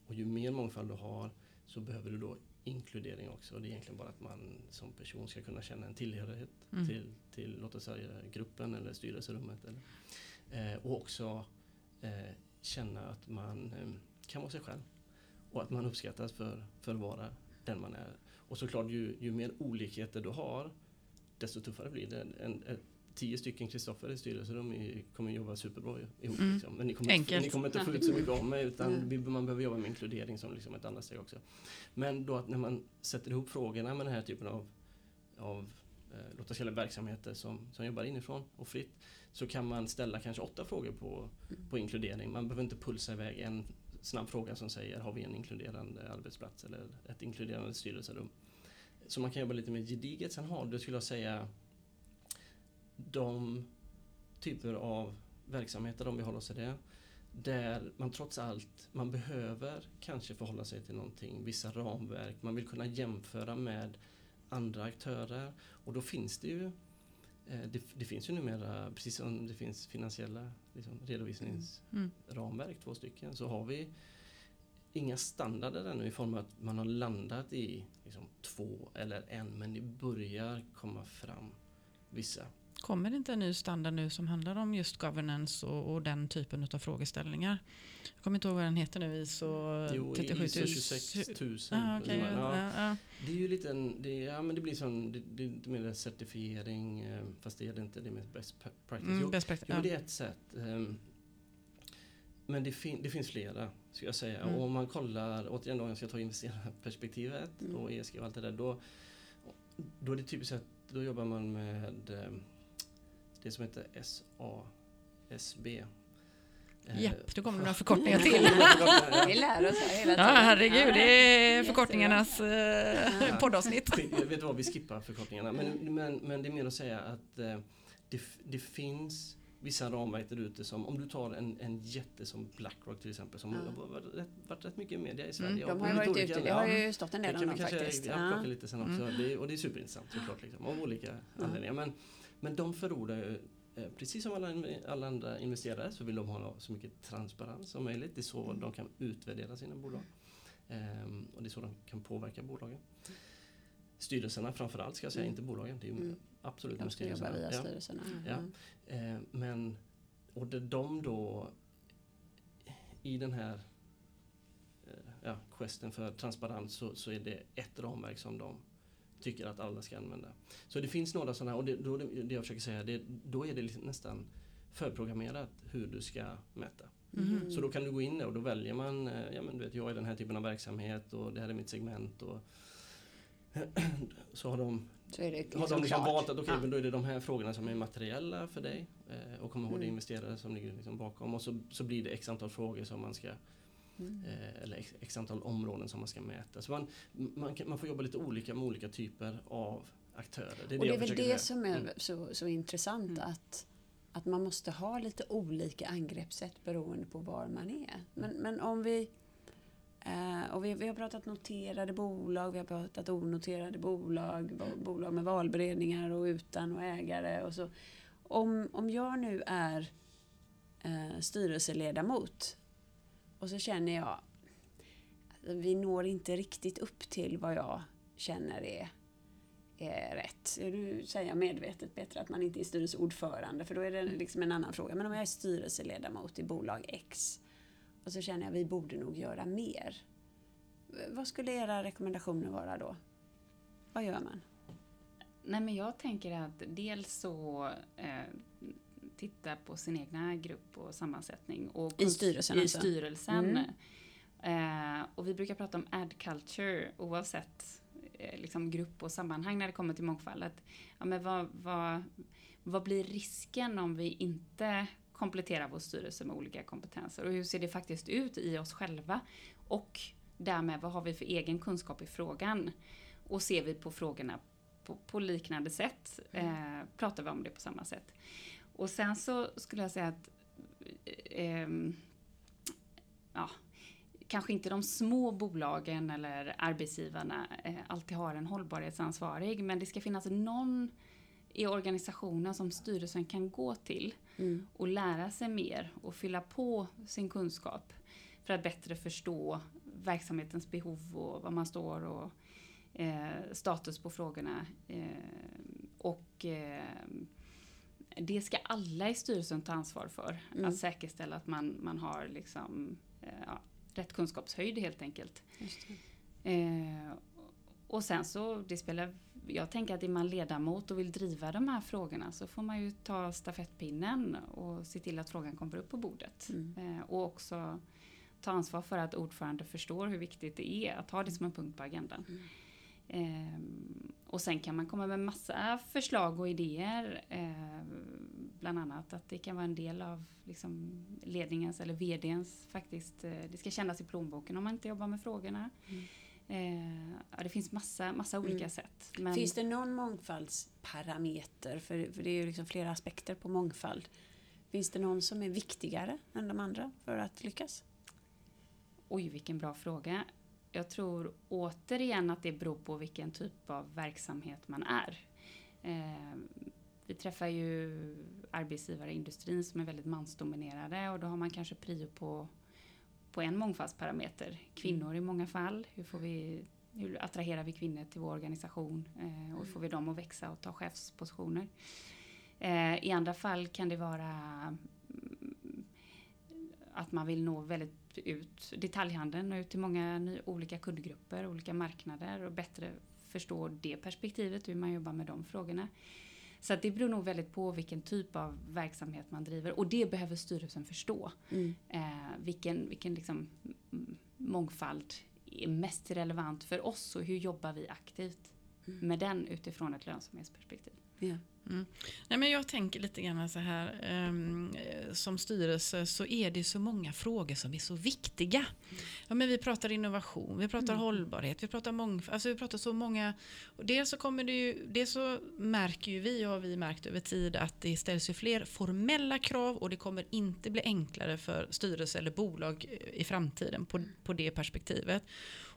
och ju mer mångfald du har så behöver du då inkludering också, och det är egentligen bara att man som person ska kunna känna en tillhörighet mm. till, till låt oss säga gruppen eller styrelserummet eller, eh, och också eh, känna att man eh, kan vara sig själv och att man uppskattas för, för att vara den man är. Och såklart ju, ju mer olikheter du har desto tuffare blir det. En, en, en, tio stycken Kristoffer i styrelserum i, kommer jobba superbra ihop mm. liksom. Men ni kommer, inte, ni kommer inte få ut så mycket om mig, utan mm. man behöver jobba med inkludering som liksom ett annat steg också. Men då att när man sätter ihop frågorna med den här typen av, av eh, låt oss kalla verksamheter som, som jobbar inifrån och fritt, så kan man ställa kanske åtta frågor på, mm. på inkludering. Man behöver inte pulsa iväg en snabb fråga som säger har vi en inkluderande arbetsplats eller ett inkluderande styrelserum. Så man kan jobba lite mer gediget. Sen har du, skulle jag säga, de typer av verksamheter, om vi håller oss till det, där man trots allt, man behöver kanske förhålla sig till någonting, vissa ramverk, man vill kunna jämföra med andra aktörer, och då finns det ju, eh, det, det finns ju numera, precis som det finns finansiella liksom, redovisningsramverk, mm. två stycken, så har vi inga standarder ännu i form av att man har landat i liksom, två eller en, men det börjar komma fram vissa. Kommer det inte en ny standard nu som handlar om just governance och, och den typen av frågeställningar? Jag kommer inte ihåg vad den heter nu, I S O trettiosjutusen. Ah, okay. ja, ja, ja. Det är ju lite en, det, ja, men det blir som det, det är mer certifiering, fast det är det inte, det är mer best practice. Mm, jo, best practice, jo ja. Det är ett sätt. Um, men det, fin, det finns flera, ska jag säga. Mm. Och om man kollar, återigen då, jag ska ta investerarperspektivet mm. och E S G och allt det där, då, då är det typiskt att då jobbar man med um, det som heter S A S B. Japp, då kommer några förkortningar till. Vi lär oss här hela tiden. Ja, herregud, det är förkortningarnas eh, poddavsnitt. Jag vet vad, vi skippar förkortningarna. Men, men, men det är mer att säga att eh, det, det finns vissa ramverk där ute som, om du tar en, en jätte som Blackrock till exempel, som ja. har varit rätt, varit rätt mycket i media i Sverige. Mm, de har varit ute, det har ju stått en del om dem faktiskt. Jag plockar lite sen också, mm. det, och det är superintressant såklart, liksom, av olika mm. anledningar. Men, Men de förordar ju, eh, precis som alla, alla andra investerare, så vill de ha så mycket transparens som möjligt. Det är så mm. de kan utvärdera sina bolag. Ehm, och det är så de kan påverka bolagen. Styrelserna framförallt, ska jag säga, mm. inte bolagen. Det är ju mm. absolut de ska jobba via styrelserna. Ja. Mm. Ja. Ehm, men, och det de då, i den här eh, ja, questen för transparens, så, så är det ett ramverk som de tycker att alla ska använda. Så det finns några sådana, och det, då, det jag försöker säga, det, då är det liksom nästan förprogrammerat hur du ska mäta. Mm. Så då kan du gå in där och då väljer man, ja men du vet, jag är den här typen av verksamhet och det här är mitt segment, och så har de, så är det liksom har de liksom valt att okej, ja. då är det de här frågorna som är materiella för dig, eh, och kom ihåg mm. det investerare som ligger liksom bakom, och så, så blir det x antal frågor som man ska Mm. eller x, x antal områden som man ska mäta. Så man, man, kan, man får jobba lite olika med olika typer av aktörer. Det är, och det är väl det med. som är mm. så, så intressant mm. att, att man måste ha lite olika angreppssätt beroende på var man är. Men, men om vi, eh, och vi, vi har pratat noterade bolag, vi har pratat onoterade bolag, bo, bolag med valberedningar och utan och ägare. Och så. Om, om jag nu är eh, styrelseledamot, och så känner jag att vi når inte riktigt upp till vad jag känner är, är rätt. Du säger medvetet bättre att man inte är styrelseordförande, för då är det liksom en annan fråga. Men om jag är styrelseledamot i bolag X och så känner jag att vi borde nog göra mer. vad skulle era rekommendationer vara då? Vad gör man? Nej, men jag tänker att dels så eh, titta på sin egna grupp och sammansättning. Och I styrelsen. I alltså. styrelsen. Mm. Eh, och vi brukar prata om ad culture oavsett eh, liksom grupp och sammanhang när det kommer till mångfaldet. Ja, men vad, vad, vad blir risken om vi inte kompletterar vår styrelse med olika kompetenser? Och hur ser det faktiskt ut i oss själva? Och därmed vad har vi för egen kunskap i frågan? Och ser vi på frågorna på, på liknande sätt? Eh, pratar vi om det på samma sätt? Och sen så skulle jag säga att eh, ja, kanske inte de små bolagen eller arbetsgivarna eh, alltid har en hållbarhetsansvarig. Men det ska finnas någon i organisationen som styrelsen kan gå till mm. och lära sig mer och fylla på sin kunskap för att bättre förstå verksamhetens behov och vad man står och eh, status på frågorna. Eh, och... Eh, Det ska alla i styrelsen ta ansvar för. Mm. Att säkerställa att man, man har liksom, ja, rätt kunskapshöjd helt enkelt. Just det. Eh, och sen så, det spelar, jag tänker att är man ledamot och vill driva de här frågorna så får man ju ta stafettpinnen och se till att frågan kommer upp på bordet. Mm. Eh, och också ta ansvar för att ordförande förstår hur viktigt det är att ha det som en punkt på agendan. Mm. Eh, och sen kan man komma med massa förslag och idéer, eh, bland annat att det kan vara en del av liksom, ledningens eller vdns faktiskt, eh, det ska kännas i plånboken om man inte jobbar med frågorna. Mm. Eh, ja, det finns massa, massa olika mm. sätt. Men... Finns det någon mångfaldsparameter, för, för det är ju liksom flera aspekter på mångfald, finns det någon som är viktigare än de andra för att lyckas? Oj, vilken bra fråga. Jag tror återigen att det beror på vilken typ av verksamhet man är. Eh, vi träffar ju arbetsgivare i industrin som är väldigt mansdominerade. Och då har man kanske prio på, på en mångfaldsparameter. Kvinnor i många fall. Hur, får vi, hur attraherar vi kvinnor till vår organisation? Eh, och hur får vi dem att växa och ta chefspositioner? Eh, I andra fall kan det vara... att man vill nå väldigt ut detaljhandeln och ut till många ny, olika kundgrupper, olika marknader och bättre förstå det perspektivet, hur man jobbar med de frågorna. Så att det beror nog väldigt på vilken typ av verksamhet man driver och det behöver styrelsen förstå. Mm. Eh, vilken vilken liksom mångfald är mest relevant för oss och hur jobbar vi aktivt mm. med den utifrån ett lönsamhetsperspektiv. Ja. Mm. Nej, men jag tänker lite grann så här, um, som styrelse så är det så många frågor som är så viktiga. Mm. Ja, men vi pratar innovation, vi pratar mm. hållbarhet, vi pratar mångfald, alltså vi pratar så många. Och dels så kommer det ju, dels så märker ju vi, har vi märkt över tid att det ställs ju fler formella krav och det kommer inte bli enklare för styrelse eller bolag i framtiden på, mm. på det perspektivet.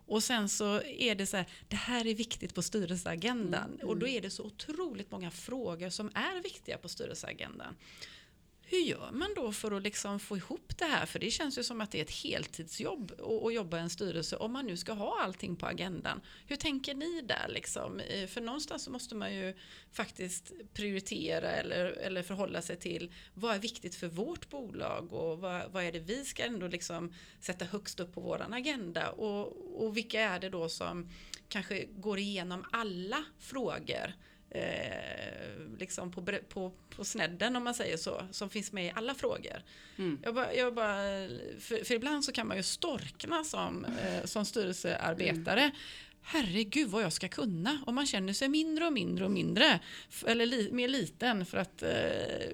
Och sen så är det så här, det här är viktigt på styrelseagendan. Mm. Och då är det så otroligt många frågor som är viktiga på styrelseagendan. Hur gör man då för att liksom få ihop det här? För det känns ju som att det är ett heltidsjobb att jobba i en styrelse om man nu ska ha allting på agendan. Hur tänker ni där liksom? För någonstans så måste man ju faktiskt prioritera eller, eller förhålla sig till vad är viktigt för vårt bolag och vad, vad är det vi ska ändå liksom sätta högst upp på våran agenda och, och vilka är det då som kanske går igenom alla frågor? Eh, liksom på, på, på snedden om man säger så, som finns med i alla frågor. Mm. Jag bara, jag bara, för, för ibland så kan man ju storkna som, eh, som styrelsearbetare. Mm. Herregud vad jag ska kunna. Och man känner sig mindre och mindre och mindre. Eller li, mer liten för att eh,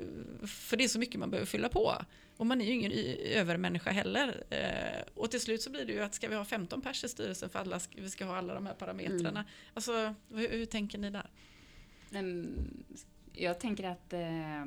för det är så mycket man behöver fylla på. Och man är ju ingen övermänniska heller. Eh, och till slut så blir det ju att ska vi ha femton pers i styrelsen för alla, vi ska ha alla de här parametrarna. Mm. Alltså, hur, hur tänker ni där? Jag tänker att, eh,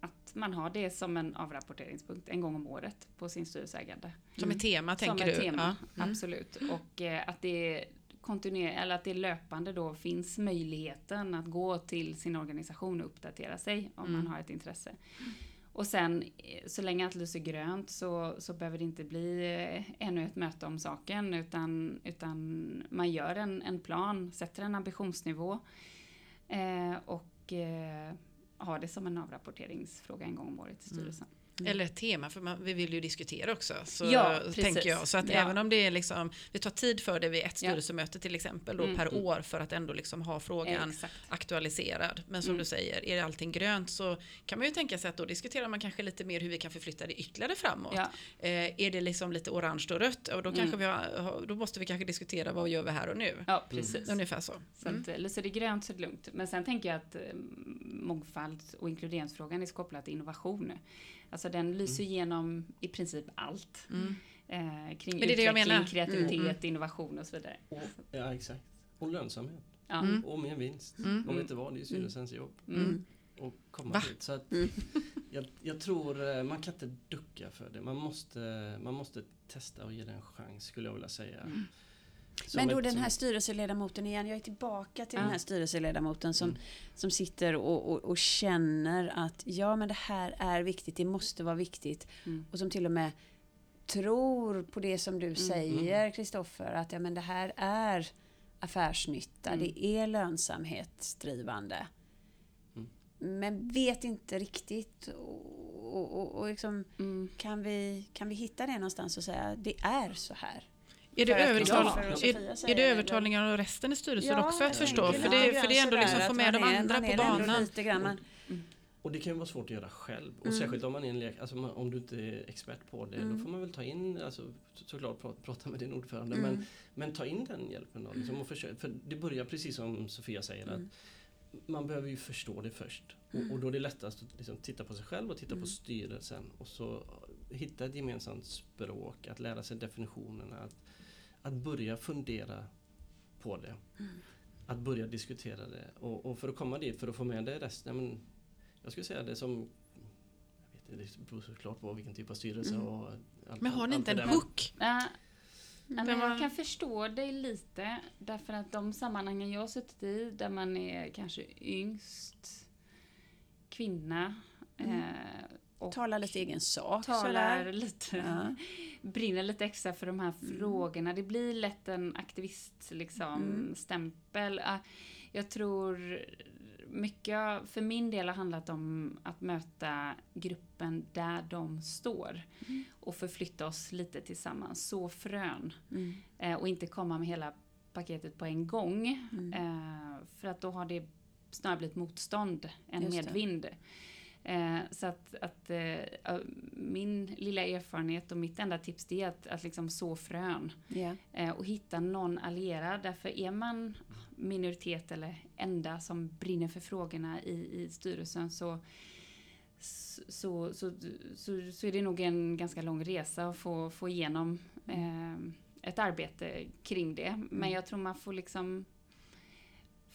att man har det som en avrapporteringspunkt en gång om året på sin styrelseagenda. Som ett tema, tänker som ett du? Tema, ja. Absolut. Mm. Och eh, att, det kontinuer- eller att det löpande då finns möjligheten att gå till sin organisation och uppdatera sig om mm. man har ett intresse. Mm. Och sen, så länge att lyser grönt så, så behöver det inte bli ännu ett möte om saken utan, utan man gör en, en plan, sätter en ambitionsnivå. Eh, och eh, ha det som en avrapporteringsfråga en gång om året i styrelsen. Mm. Mm. Eller ett tema, för man, vi vill ju diskutera också. Så ja, tänker jag. Så att ja. även om det är liksom, vi tar tid för det vid ett styrelsemöte till exempel då, mm. per mm. år, för att ändå liksom ha frågan Exakt. aktualiserad. Men som mm. du säger, är allting grönt, så kan man ju tänka sig att då diskuterar man kanske lite mer hur vi kan förflytta det ytterligare framåt. Ja. Eh, är det liksom lite orange och rött, och då, kanske mm. vi har, då måste vi kanske diskutera vad gör vi här och nu. Ja, precis. Ungefär så. Så att, mm. så det är grönt så är det lugnt. Men sen tänker jag att mångfald och inkluderingsfrågan är kopplad till innovation. Alltså den lyser mm. igenom i princip allt. Mm. Eh, kring Men det är det jag menar. Kreativitet, mm. innovation och så vidare. Och, ja, exakt. Och lönsamhet. Ja. Mm. Och mer vinst. Mm. Om det inte var det i styrelsens jobb. Mm. Och komma Va? dit. Så att mm. jag, jag tror man kan inte ducka för det. Man måste, man måste testa och ge det en chans, skulle jag vilja säga. Mm. Men då den här styrelseledamoten igen, jag är tillbaka till ja. den här styrelseledamoten som, mm. som sitter och, och, och känner att ja, men det här är viktigt, det måste vara viktigt. Mm. Och som till och med tror på det som du mm. säger, Kristoffer, att ja, men det här är affärsnytta, mm. det är lönsamhetsdrivande. Mm. Men vet inte riktigt och, och, och, och liksom, mm. kan vi, kan vi hitta det någonstans och säga det är så här. Är det, övertal, är, är det övertalningar av resten i styrelsen ja, också att förstå? För det, för det är ändå liksom att få med de andra på banan. Och, och det kan ju vara svårt att göra själv. Och mm. särskilt om man är en lek, alltså om du inte är expert på det, mm. då får man väl ta in, alltså, såklart prata med din ordförande, mm. men, men ta in den hjälpen då. Liksom, och försöka, för det börjar precis som Sofia säger, mm. att man behöver ju förstå det först. Mm. Och, och då är det lättast att liksom titta på sig själv och titta mm. på styrelsen. Och så hitta ett gemensamt språk, att lära sig definitionerna, att Att börja fundera på det. Mm. Att börja diskutera det. Och, och för att komma dit, för att få med det resten. Men jag skulle säga det som... Jag vet inte, det beror såklart på vilken typ av styrelse. Mm. Och allt, men har ni inte en hook? Ja, men jag kan förstå dig lite. Därför att de sammanhangen jag har suttit i, där man är kanske yngst, kvinna... Mm. Eh, Och talar lite egen sak. Talar lite, ja. Brinner lite extra för de här mm. frågorna. Det blir lätt en aktivist liksom, mm. stämpel. Jag tror mycket för min del har handlat om att möta gruppen där de står. Mm. Och förflytta oss lite tillsammans. Så frön. Mm. Eh, och inte komma med hela paketet på en gång. Mm. Eh, för att då har det snarare blivit motstånd än Just medvind. Det. Eh, så att, att eh, min lilla erfarenhet och mitt enda tips det är att, att liksom så frön yeah. eh, och hitta någon allierad. Därför är man minoritet eller enda som brinner för frågorna i, i styrelsen så så, så, så, så så är det nog en ganska lång resa att få, få igenom eh, ett arbete kring det. Mm. Men jag tror man får liksom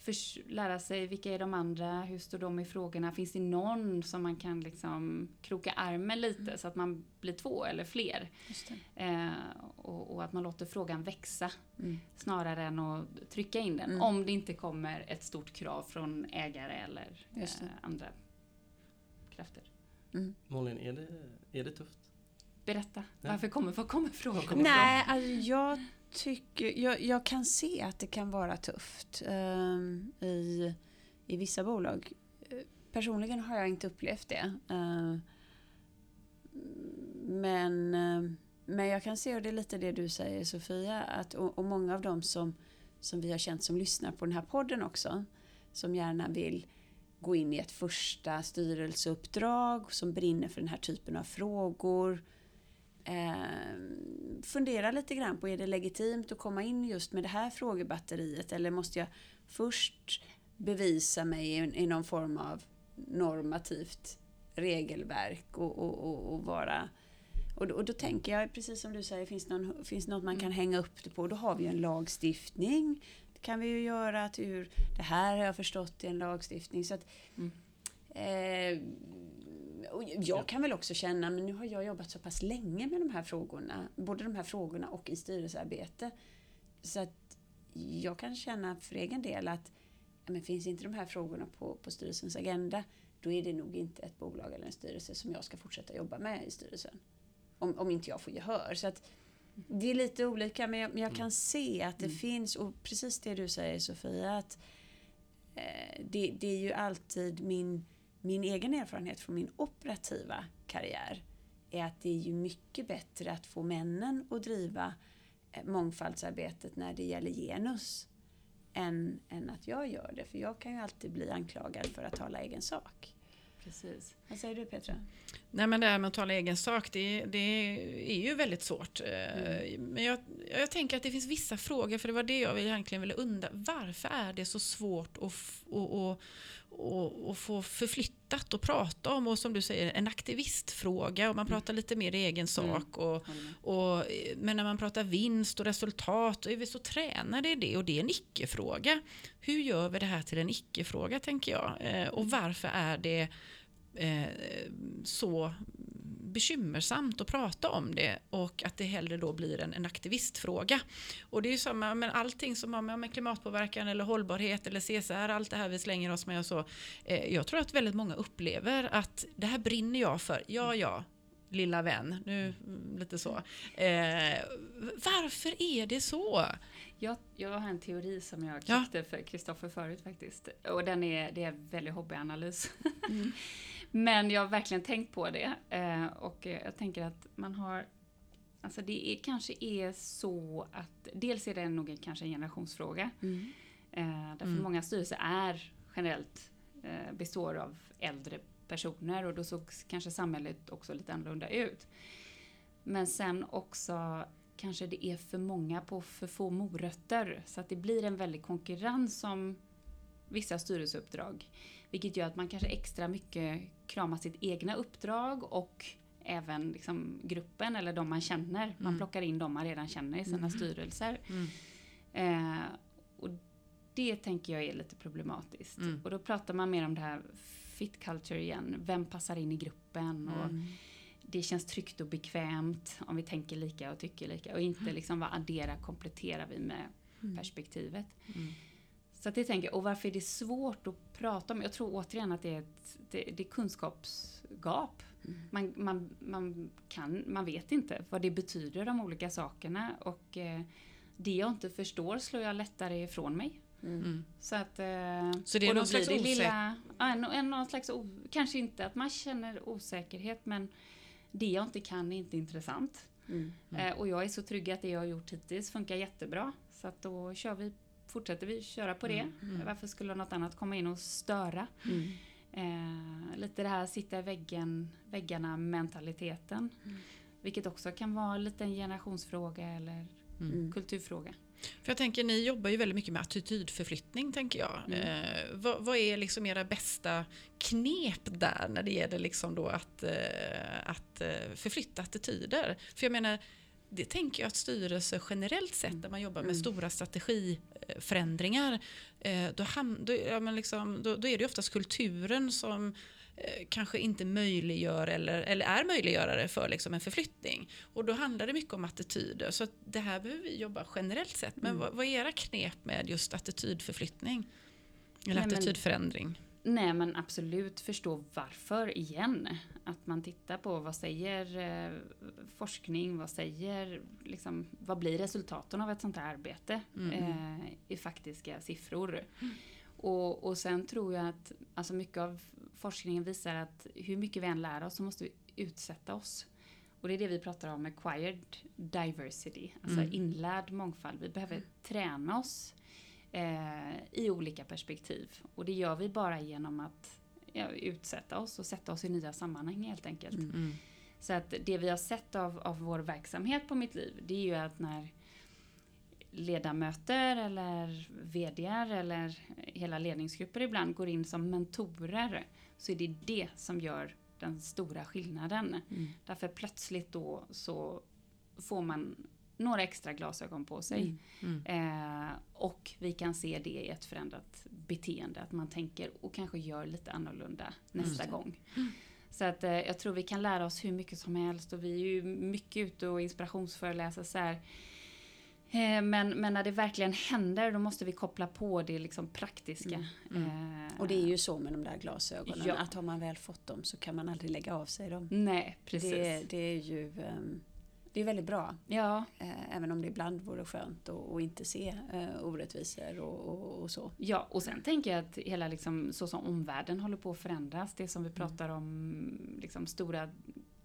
För, lära sig vilka är de andra, hur står de i frågorna, finns det någon som man kan liksom kroka armen lite mm. så att man blir två eller fler Just det. Eh, och, och att man låter frågan växa mm. snarare än att trycka in den mm. om det inte kommer ett stort krav från ägare eller eh, andra krafter. Mm. Malin, är det, är det tufft? Berätta, Nej. varför kommer, var kommer frågan? Var kommer Nej, frågan? Alltså jag Tycker, jag, jag kan se att det kan vara tufft um, i, i vissa bolag. Personligen har jag inte upplevt det. Uh, men, uh, men jag kan se, och det är lite det du säger Sofia, att, och, och många av dem som, som vi har känt som lyssnar på den här podden också, som gärna vill gå in i ett första styrelseuppdrag, som brinner för den här typen av frågor. Eh, fundera lite grann på, är det legitimt att komma in just med det här frågebatteriet, eller måste jag först bevisa mig i, i någon form av normativt regelverk och, och, och, och vara och, och då tänker jag, precis som du säger, finns någon, finns något man kan hänga upp det på, då har vi ju en lagstiftning, det kan vi ju göra, att ur det här har jag förstått i en lagstiftning, så att mm. eh, Och jag kan väl också känna, men nu har jag jobbat så pass länge med de här frågorna, både de här frågorna och i styrelsearbete, så att jag kan känna för egen del att ja, men finns inte de här frågorna på, på styrelsens agenda, då är det nog inte ett bolag eller en styrelse som jag ska fortsätta jobba med i styrelsen, om, om inte jag får gehör. Så att det är lite olika, men jag, men jag kan se att det mm. finns, och precis det du säger Sofia, att eh, det, det är ju alltid min Min egen erfarenhet från min operativa karriär är att det är ju mycket bättre att få männen att driva mångfaldsarbetet när det gäller genus än, än att jag gör det. För jag kan ju alltid bli anklagad för att tala egen sak. Precis. Vad säger du, Petra? Nej, men det här med att tala egen sak, det, det är ju väldigt svårt. Mm. Men jag, jag tänker att det finns vissa frågor, för det var det jag egentligen ville undra. Varför är det så svårt att, att, att, att, att få förflyttat och prata om? Och som du säger, en aktivistfråga, och man pratar lite mer egen sak. Mm. Och, och, men när man pratar vinst och resultat, är vi så tränade i det, och det är en icke-fråga. Hur gör vi det här till en icke-fråga, tänker jag? Och varför är det så bekymmersamt att prata om det, och att det hellre då blir en, en aktivistfråga? Och det är ju samma med allting som har med klimatpåverkan eller hållbarhet eller C S R, allt det här vi slänger oss med och så. Jag tror att väldigt många upplever att det här brinner jag för, ja ja lilla vän, nu lite så. Eh, varför är det så? Jag, jag har en teori som jag klickte ja. för Kristoffer förut faktiskt. Och den är, det är väldigt hobbyanalys. Mm. Men jag har verkligen tänkt på det. Eh, och jag tänker att man har, alltså det är, kanske är så att, dels är det nog kanske en generationsfråga. Mm. Eh, därför mm. många styrelser är generellt eh, består av äldre personer, och då såg kanske samhället också lite annorlunda ut. Men sen också kanske det är för många på för få morötter, så att det blir en väldig konkurrens om vissa styrelseuppdrag, vilket gör att man kanske extra mycket kramar sitt egna uppdrag och även liksom gruppen eller de man känner. Man mm. plockar in de man redan känner i sina mm. styrelser. Mm. Eh, och det tänker jag är lite problematiskt. Mm. Och då pratar man mer om det här fit culture igen. Vem passar in i gruppen? Och mm. det känns tryggt och bekvämt om vi tänker lika och tycker lika. Och inte liksom vad addera, kompletterar vi med mm. perspektivet. Mm. Så att jag tänker, och varför är det svårt att prata om? Jag tror återigen att det är ett det, det är kunskapsgap. Mm. Man, man, man, kan, man vet inte vad det betyder, de olika sakerna. Och eh, det jag inte förstår slår jag lättare ifrån mig. Mm. Så att så det är någon slags osäkerhet, ja, slags o, kanske inte att man känner osäkerhet, men det jag inte kan är inte intressant. Mm. Mm. Eh, och jag är så trygg att det jag har gjort hittills funkar jättebra, så att då kör vi, fortsätter vi köra på det. Mm. Mm. Varför skulle något annat komma in och störa? Mm. Eh, lite det här sitta i väggen, väggarna mentaliteten, mm. vilket också kan vara lite en generationsfråga eller mm. kulturfråga. För jag tänker, ni jobbar ju väldigt mycket med attitydförflyttning, tänker jag. Mm. Eh, vad, vad är liksom era bästa knep där när det gäller liksom då att, eh, att förflytta attityder? För jag menar, det tänker jag att styrelser generellt sett, när man jobbar med mm. stora strategiförändringar, eh, då, ham- då, ja, men liksom, då, då är det oftast kulturen som kanske inte möjliggör eller, eller är möjliggörare för liksom en förflyttning. Och då handlar det mycket om attityder. Så att det här behöver vi jobba generellt sett. Men mm. vad, vad är era knep med just attitydförflyttning? Eller nej, attitydförändring? Men, nej men absolut förstå varför igen. Att man tittar på vad säger eh, forskning, vad säger liksom, vad blir resultaten av ett sånt här arbete mm. eh, i faktiska siffror. Mm. Och, och sen tror jag att alltså mycket av forskningen visar att hur mycket vi än lär oss så måste vi utsätta oss. Och det är det vi pratar om, acquired diversity. Alltså mm. inlärd mångfald. Vi behöver mm. träna oss eh, i olika perspektiv. Och det gör vi bara genom att ja, utsätta oss och sätta oss i nya sammanhang helt enkelt. Mm. Så att det vi har sett av, av vår verksamhet på Mitt Liv, det är ju att när ledamöter eller vd:ar eller hela ledningsgrupper ibland går in som mentorer, så är det det som gör den stora skillnaden. Mm. Därför plötsligt då så får man några extra glasögon på sig. Mm. Mm. Eh, och vi kan se det i ett förändrat beteende, att man tänker och kanske gör lite annorlunda nästa mm. gång. Så att eh, jag tror vi kan lära oss hur mycket som helst, och vi är ju mycket ute och inspirationsföreläser så här. Men, men när det verkligen händer, då måste vi koppla på det liksom praktiska. Mm. Mm. Och det är ju så med de där glasögonen, ja. Att har man väl fått dem så kan man aldrig lägga av sig dem. Nej, precis. Det, det är ju det är väldigt bra. Ja. Även om det ibland vore skönt att inte se orättvisor och, och, och så. Ja, och sen tänker jag att hela liksom, så som omvärlden håller på att förändras, det som vi pratar om, liksom stora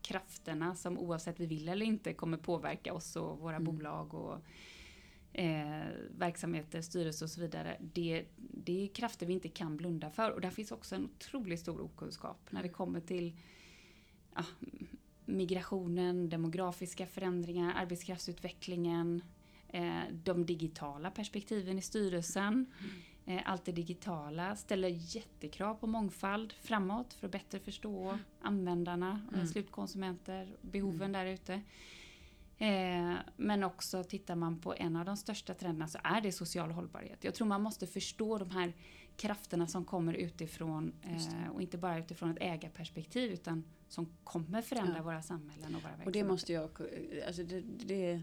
krafterna som oavsett vi vill eller inte kommer påverka oss och våra mm. bolag och eh, verksamheter, styrelser och så vidare. Det, det är krafter vi inte kan blunda för, och där finns också en otroligt stor okunskap när det kommer till ja, migrationen, demografiska förändringar, arbetskraftsutvecklingen, eh, de digitala perspektiven i styrelsen. Mm. Eh, allt det digitala ställer jättekrav på mångfald framåt för att bättre förstå mm. användarna, mm. slutkonsumenter, behoven mm. där ute. Eh, men också tittar man på en av de största trenderna så är det social hållbarhet. Jag tror man måste förstå de här krafterna som kommer utifrån eh, och inte bara utifrån ett ägarperspektiv utan som kommer förändra ja. Våra samhällen och våra verksamheter. Och det måste jag, alltså det, det,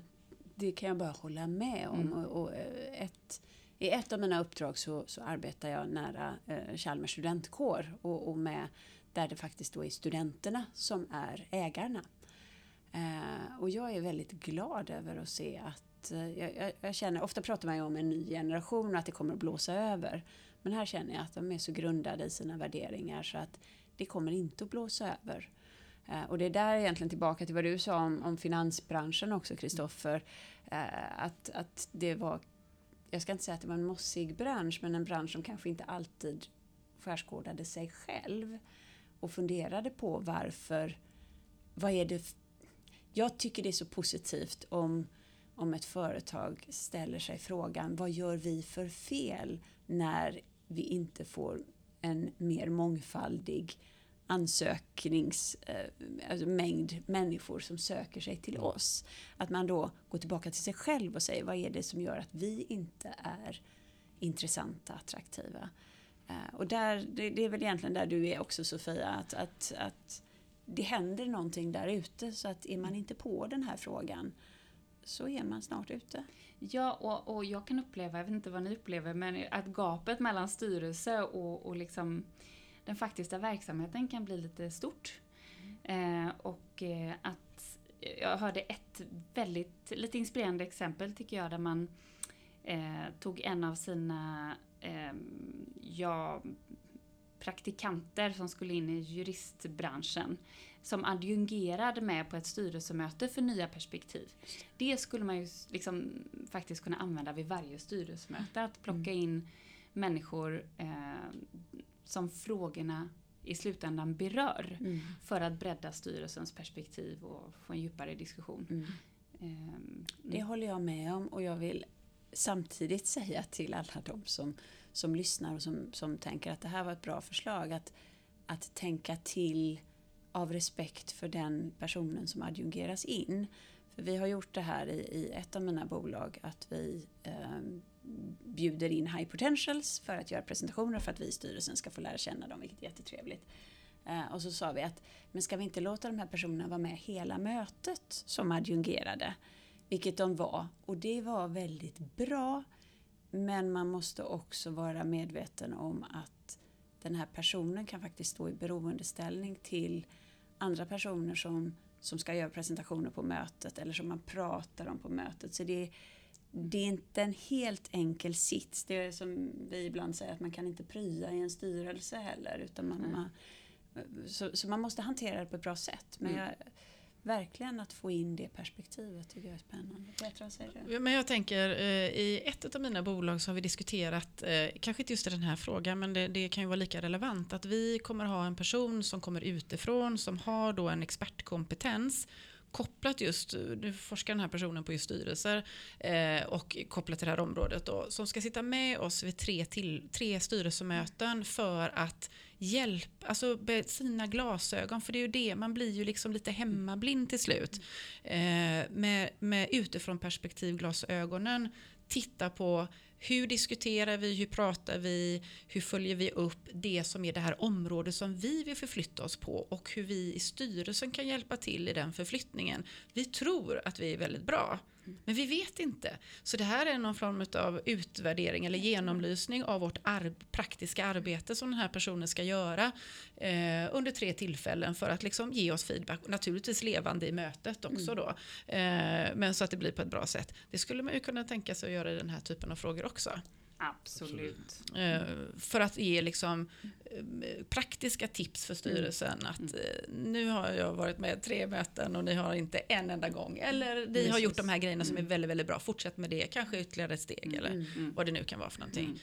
det kan jag bara hålla med om. Mm. Och, och ett, i ett av mina uppdrag så, så arbetar jag nära eh, Chalmers studentkår och, och med där det faktiskt då är studenterna som är ägarna. Uh, och jag är väldigt glad över att se att uh, jag, jag känner, ofta pratar man ju om en ny generation och att det kommer att blåsa över, men här känner jag att de är så grundade i sina värderingar så att det kommer inte att blåsa över. Uh, och det är där egentligen tillbaka till vad du sa om, om finansbranschen också, Kristoffer, uh, att, att det var, jag ska inte säga att det var en mossig bransch, men en bransch som kanske inte alltid skärskådade sig själv och funderade på varför, vad är det. Jag tycker det är så positivt om, om ett företag ställer sig frågan, vad gör vi för fel när vi inte får en mer mångfaldig ansökningsmängd eh, alltså människor som söker sig till oss. Att man då går tillbaka till sig själv och säger, vad är det som gör att vi inte är intressanta, attraktiva? Eh, och där, det, det är väl egentligen där du är också, Sofia, att... att, att det händer någonting där ute, så att är man inte på den här frågan så är man snart ute. Ja, och, och jag kan uppleva, jag vet inte vad ni upplever, men att gapet mellan styrelse och, och liksom den faktiska verksamheten kan bli lite stort. Mm. Eh, och att jag hörde ett väldigt lite inspirerande exempel tycker jag, där man eh, tog en av sina eh, ja, praktikanter som skulle in i juristbranschen som adjungerade med på ett styrelsemöte för nya perspektiv. Det skulle man ju liksom faktiskt kunna använda vid varje styrelsemöte, att plocka in människor eh, som frågorna i slutändan berör mm. för att bredda styrelsens perspektiv och få en djupare diskussion. Mm. Eh, mm. Det håller jag med om, och jag vill samtidigt säga till alla de som, som lyssnar och som, som tänker att det här var ett bra förslag, att, att tänka till av respekt för den personen som adjungeras in. För vi har gjort det här i, i ett av mina bolag, att vi eh, bjuder in high potentials för att göra presentationer för att vi i styrelsen ska få lära känna dem, vilket är jättetrevligt. Eh, och så sa vi att, men ska vi inte låta de här personerna vara med hela mötet som adjungerade? Vilket de var. Och det var väldigt bra. Men man måste också vara medveten om att den här personen kan faktiskt stå i beroendeställning till andra personer som, som ska göra presentationer på mötet. Eller som man pratar om på mötet. Så det, det är inte en helt enkel sits. Det är som vi ibland säger, att man kan inte prya i en styrelse heller. Utan man, mm. man, så, så man måste hantera det på ett bra sätt. Men mm. jag, verkligen att få in det perspektivet tycker jag är spännande. Petra, säger du? Men jag tänker, i ett av mina bolag så har vi diskuterat, kanske inte just den här frågan, men det, det kan ju vara lika relevant, att vi kommer ha en person som kommer utifrån, som har då en expertkompetens kopplat just, nu forskar den här personen på just styrelser eh, och kopplat till det här området då, som ska sitta med oss vid tre, till, tre styrelsemöten för att hjälpa, alltså sina glasögon, för det är ju det, man blir ju liksom lite hemmablind till slut eh, med, med utifrån perspektiv glasögonen, titta på hur diskuterar vi, hur pratar vi, hur följer vi upp det som är det här området som vi vill förflytta oss på, och hur vi i styrelsen kan hjälpa till i den förflyttningen. Vi tror att vi är väldigt bra, men vi vet inte. Så det här är någon form av utvärdering eller genomlysning av vårt ar- praktiska arbete som den här personen ska göra eh, under tre tillfällen för att liksom ge oss feedback. Naturligtvis levande i mötet också då. Eh, men så att det blir på ett bra sätt. Det skulle man ju kunna tänka sig att göra i den här typen av frågor också. Absolut. Absolut. För att ge liksom praktiska tips för styrelsen. Att nu har jag varit med tre möten och ni har inte en enda gång. Eller ni har gjort de här grejerna som är väldigt, väldigt bra. Fortsätt med det. Kanske ytterligare ett steg eller vad det nu kan vara för någonting.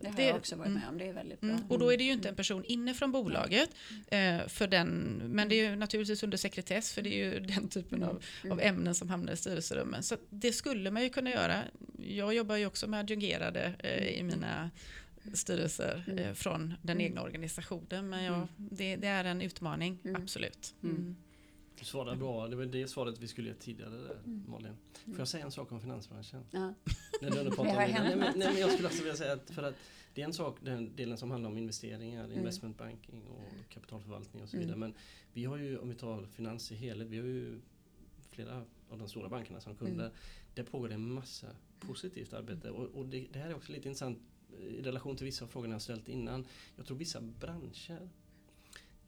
Det har jag också varit med om. Det är väldigt bra. Och då är det ju inte en person inne från bolaget. För den, men det är ju naturligtvis under sekretess. För det är ju den typen av, av ämnen som hamnar i styrelserummen. Så det skulle man ju kunna göra. Jag jobbar ju också med adjungerade i mina styrelser mm. från den mm. egna organisationen, men jag, det, det är en utmaning, mm. absolut. Mm. Du svarade bra, det var det svaret vi skulle göra tidigare, Malin. Får jag säga en sak om finansbranschen? Ja. När du det har hänt. Nej, nej, men jag skulle alltså vilja säga att, för att det är en sak, den delen som handlar om investeringar, mm. investmentbanking och kapitalförvaltning och så vidare, mm. men vi har ju, om vi tar finans i helhet, vi har ju flera av de stora bankerna som kunder, mm. där pågår det en massa positivt arbete och, och det, det här är också lite intressant i relation till vissa av frågorna jag ställt innan. Jag tror vissa branscher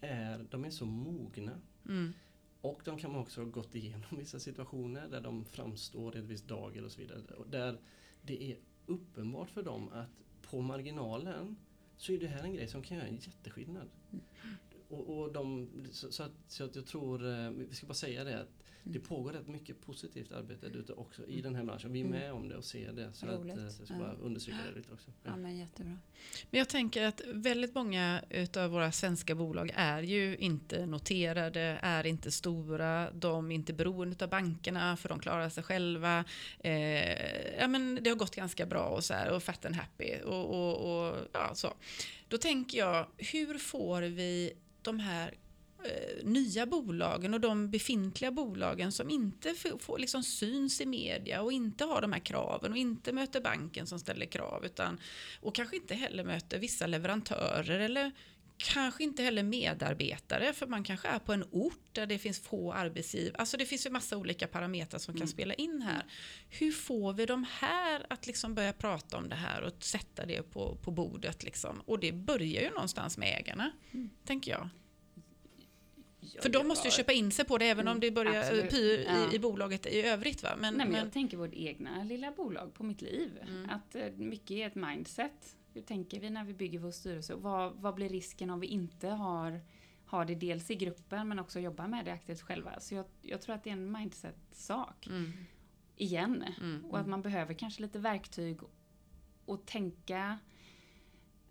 är, de är så mogna mm. och de kan också ha gått igenom vissa situationer där de framstår i ett visst dager och så vidare. Och där det är uppenbart för dem att på marginalen så är det här en grej som kan göra en jätteskillnad. Mm. Och, och de, så, så, att, så att jag tror, vi ska bara säga det att det pågår rätt mycket positivt arbete ute också i den här branschen. Vi är med om det och ser det. Så att, jag ska bara undersöka det lite också. Ja. Ja, men jättebra. Men jag tänker att väldigt många av våra svenska bolag är ju inte noterade, är inte stora, de är inte beroende av bankerna för de klarar sig själva. Eh, ja, men det har gått ganska bra och så här, och fat and happy och, och, och ja, så. Då tänker jag, hur får vi de här nya bolagen och de befintliga bolagen som inte får liksom syns i media och inte har de här kraven och inte möter banken som ställer krav utan, och kanske inte heller möter vissa leverantörer eller kanske inte heller medarbetare för man kanske är på en ort där det finns få arbetsgivare. Alltså det finns ju massa olika parametrar som kan mm. spela in här. Hur får vi de här att liksom börja prata om det här och sätta det på, på bordet liksom? Och det börjar ju någonstans med ägarna, mm. tänker jag. Jag För de måste ju köpa in sig på det även mm, om det börjar pyr i, ja. i bolaget i övrigt va? Men, Nej, men jag men... tänker vårt egna lilla bolag på Mitt Liv. Mm. Att mycket är ett mindset. Hur tänker vi när vi bygger vår styrelse? Och vad, vad blir risken om vi inte har, har det dels i gruppen men också jobbar med det aktivt själva? Så jag, jag tror att det är en mindset-sak mm. igen. Mm. Och att man behöver kanske lite verktyg och tänka...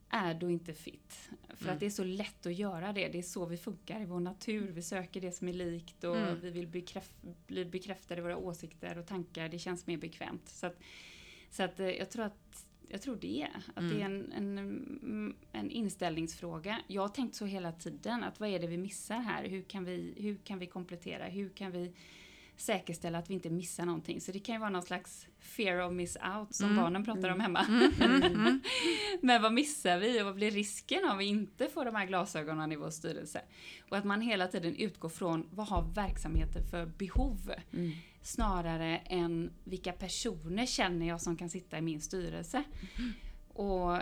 är då inte fit. För mm. att det är så lätt att göra det. Det är så vi funkar i vår natur. Vi söker det som är likt och mm. vi vill bekräf- bli bekräftade i våra åsikter och tankar. Det känns mer bekvämt. Så att, så att jag tror att jag tror det. Att mm. det är en, en, en inställningsfråga. Jag har tänkt så hela tiden. Att vad är det vi missar här? Hur kan vi, hur kan vi komplettera? Hur kan vi säkerställa att vi inte missar någonting. Så det kan ju vara någon slags fear of miss out som mm. barnen pratar om hemma. Mm. Mm. Mm. Men vad missar vi och vad blir risken om vi inte får de här glasögonen i vår styrelse? Och att man hela tiden utgår från vad har verksamheten för behov mm. snarare än vilka personer känner jag som kan sitta i min styrelse. Mm. Och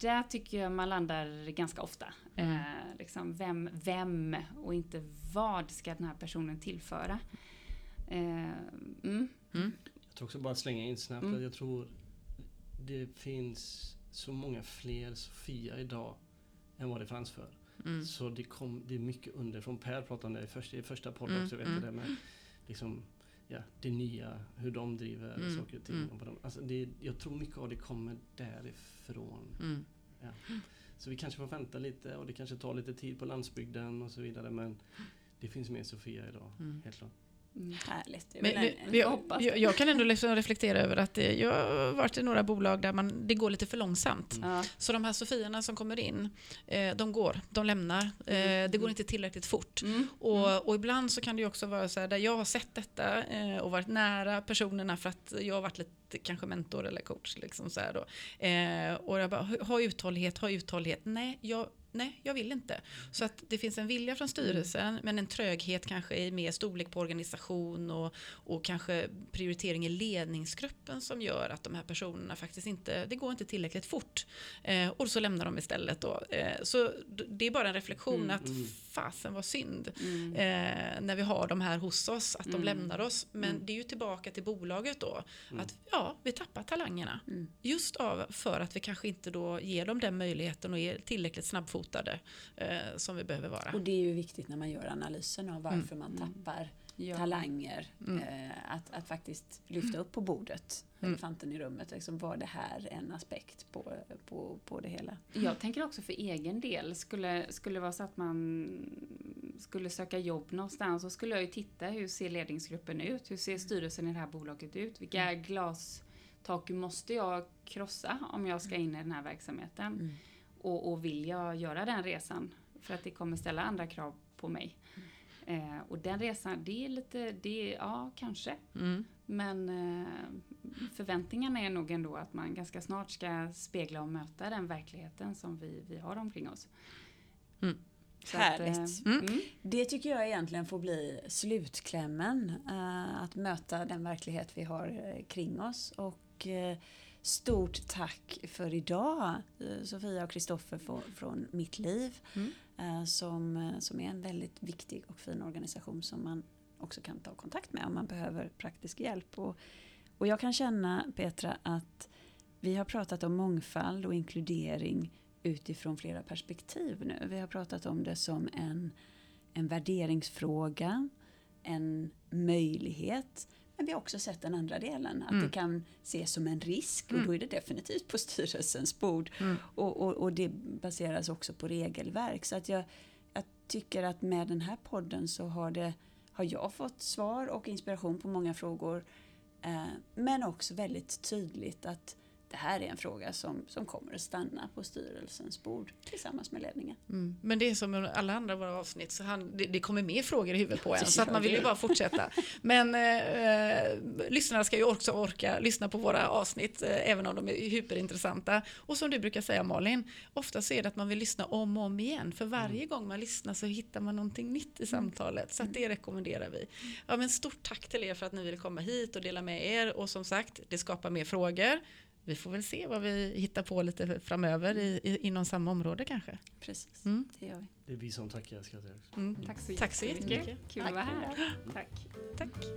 där tycker jag man landar ganska ofta. Mm. Eh, liksom vem, vem och inte vad ska den här personen tillföra. Eh, mm. Mm. Jag tror också bara att slänga in snabbt. Mm. Jag tror det finns så många fler Sofia idag än vad det fanns för. Mm. Så det, kom, det är mycket underifrån. Per pratade om det i första, i första podden mm. också. Vet mm. det med, liksom, ja, det nya, hur de driver mm. saker och ting. Mm. Och de, alltså det, jag tror mycket av det kommer därifrån. Mm. Ja. Så vi kanske får vänta lite och det kanske tar lite tid på landsbygden och så vidare. Men det finns mer Sofia idag, mm. helt klart. Mm, härligt. Men, men, jag, jag, hoppas. Jag, jag kan ändå liksom reflektera över att det, jag har varit i några bolag där man, det går lite för långsamt. Mm. Så de här Sofierna som kommer in, eh, de går, de lämnar. Eh, det går inte tillräckligt fort. Mm. Och, och ibland så kan det ju också vara så här, där jag har sett detta eh, och varit nära personerna för att jag har varit lite kanske mentor eller coach liksom så här då. Eh, och jag bara, ha uthållighet, ha uthållighet. Nej, jag nej, jag vill inte. Så att det finns en vilja från styrelsen, men en tröghet kanske i mer storlek på organisation och, och kanske prioritering i ledningsgruppen som gör att de här personerna faktiskt inte, det går inte tillräckligt fort. Eh, och så lämnar de istället då. Eh, så det är bara en reflektion mm, att mm. fasen var synd mm. eh, när vi har de här hos oss, att de mm. lämnar oss. Men mm. det är ju tillbaka till bolaget då, mm. att ja, vi tappar talangerna. Mm. Just av, för att vi kanske inte då ger dem den möjligheten och är tillräckligt snabbfot som vi behöver vara. Och det är ju viktigt när man gör analysen av varför mm. man tappar ja. talanger. Mm. Eh, att, att faktiskt lyfta upp på bordet, mm. elefanten i rummet. Liksom, var det här en aspekt på, på, på det hela? Jag tänker också för egen del. Skulle, skulle det vara så att man skulle söka jobb någonstans, så skulle jag ju titta, hur ser ledningsgruppen ut? Hur ser styrelsen i det här bolaget ut? Vilka mm. glastak måste jag krossa om jag ska in i den här verksamheten? Mm. Och, och vill jag göra den resan, för att det kommer ställa andra krav på mig. Mm. Eh, och den resan, det är lite, det är, ja kanske. Mm. Men eh, förväntningarna är nog ändå att man ganska snart ska spegla och möta den verkligheten som vi, vi har omkring oss. Mm. Så härligt. Att, eh, mm. Mm. Det tycker jag egentligen får bli slutklämmen. Eh, att möta den verklighet vi har kring oss. Och... Eh, stort tack för idag, Sofia och Kristoffer från Mitt Liv, mm. som, som är en väldigt viktig och fin organisation som man också kan ta kontakt med om man behöver praktisk hjälp. Och, och jag kan känna, Petra, att vi har pratat om mångfald och inkludering utifrån flera perspektiv nu. Vi har pratat om det som en, en värderingsfråga, en möjlighet. Men vi har också sett den andra delen. Att mm. det kan ses som en risk. Och då är det definitivt på styrelsens bord. Mm. Och, och, och det baseras också på regelverk. Så att jag, jag tycker att med den här podden så har, det, har jag fått svar och inspiration på många frågor. Eh, men också väldigt tydligt att det här är en fråga som, som kommer att stanna på styrelsens bord tillsammans med ledningen. Mm. Men det är som med alla andra våra avsnitt, så han, det, det kommer mer frågor i huvudet på en, så att man vill ju bara fortsätta. Men eh, lyssnarna ska ju också orka lyssna på våra avsnitt, eh, även om de är hyperintressanta. Och som du brukar säga, Malin, ofta så är det att man vill lyssna om och om igen, för varje mm. gång man lyssnar så hittar man någonting nytt i samtalet, så att det rekommenderar vi. Ja, men stort tack till er för att ni vill komma hit och dela med er, och som sagt, det skapar mer frågor. Vi får väl se vad vi hittar på lite framöver i, i, inom samma område kanske. Precis, mm. det gör vi. Det är vi som tackar. Ska jag säga. Mm. Mm. Tack så jättemycket. Tack så jättemycket. Kul att vara här. Tack. Tack.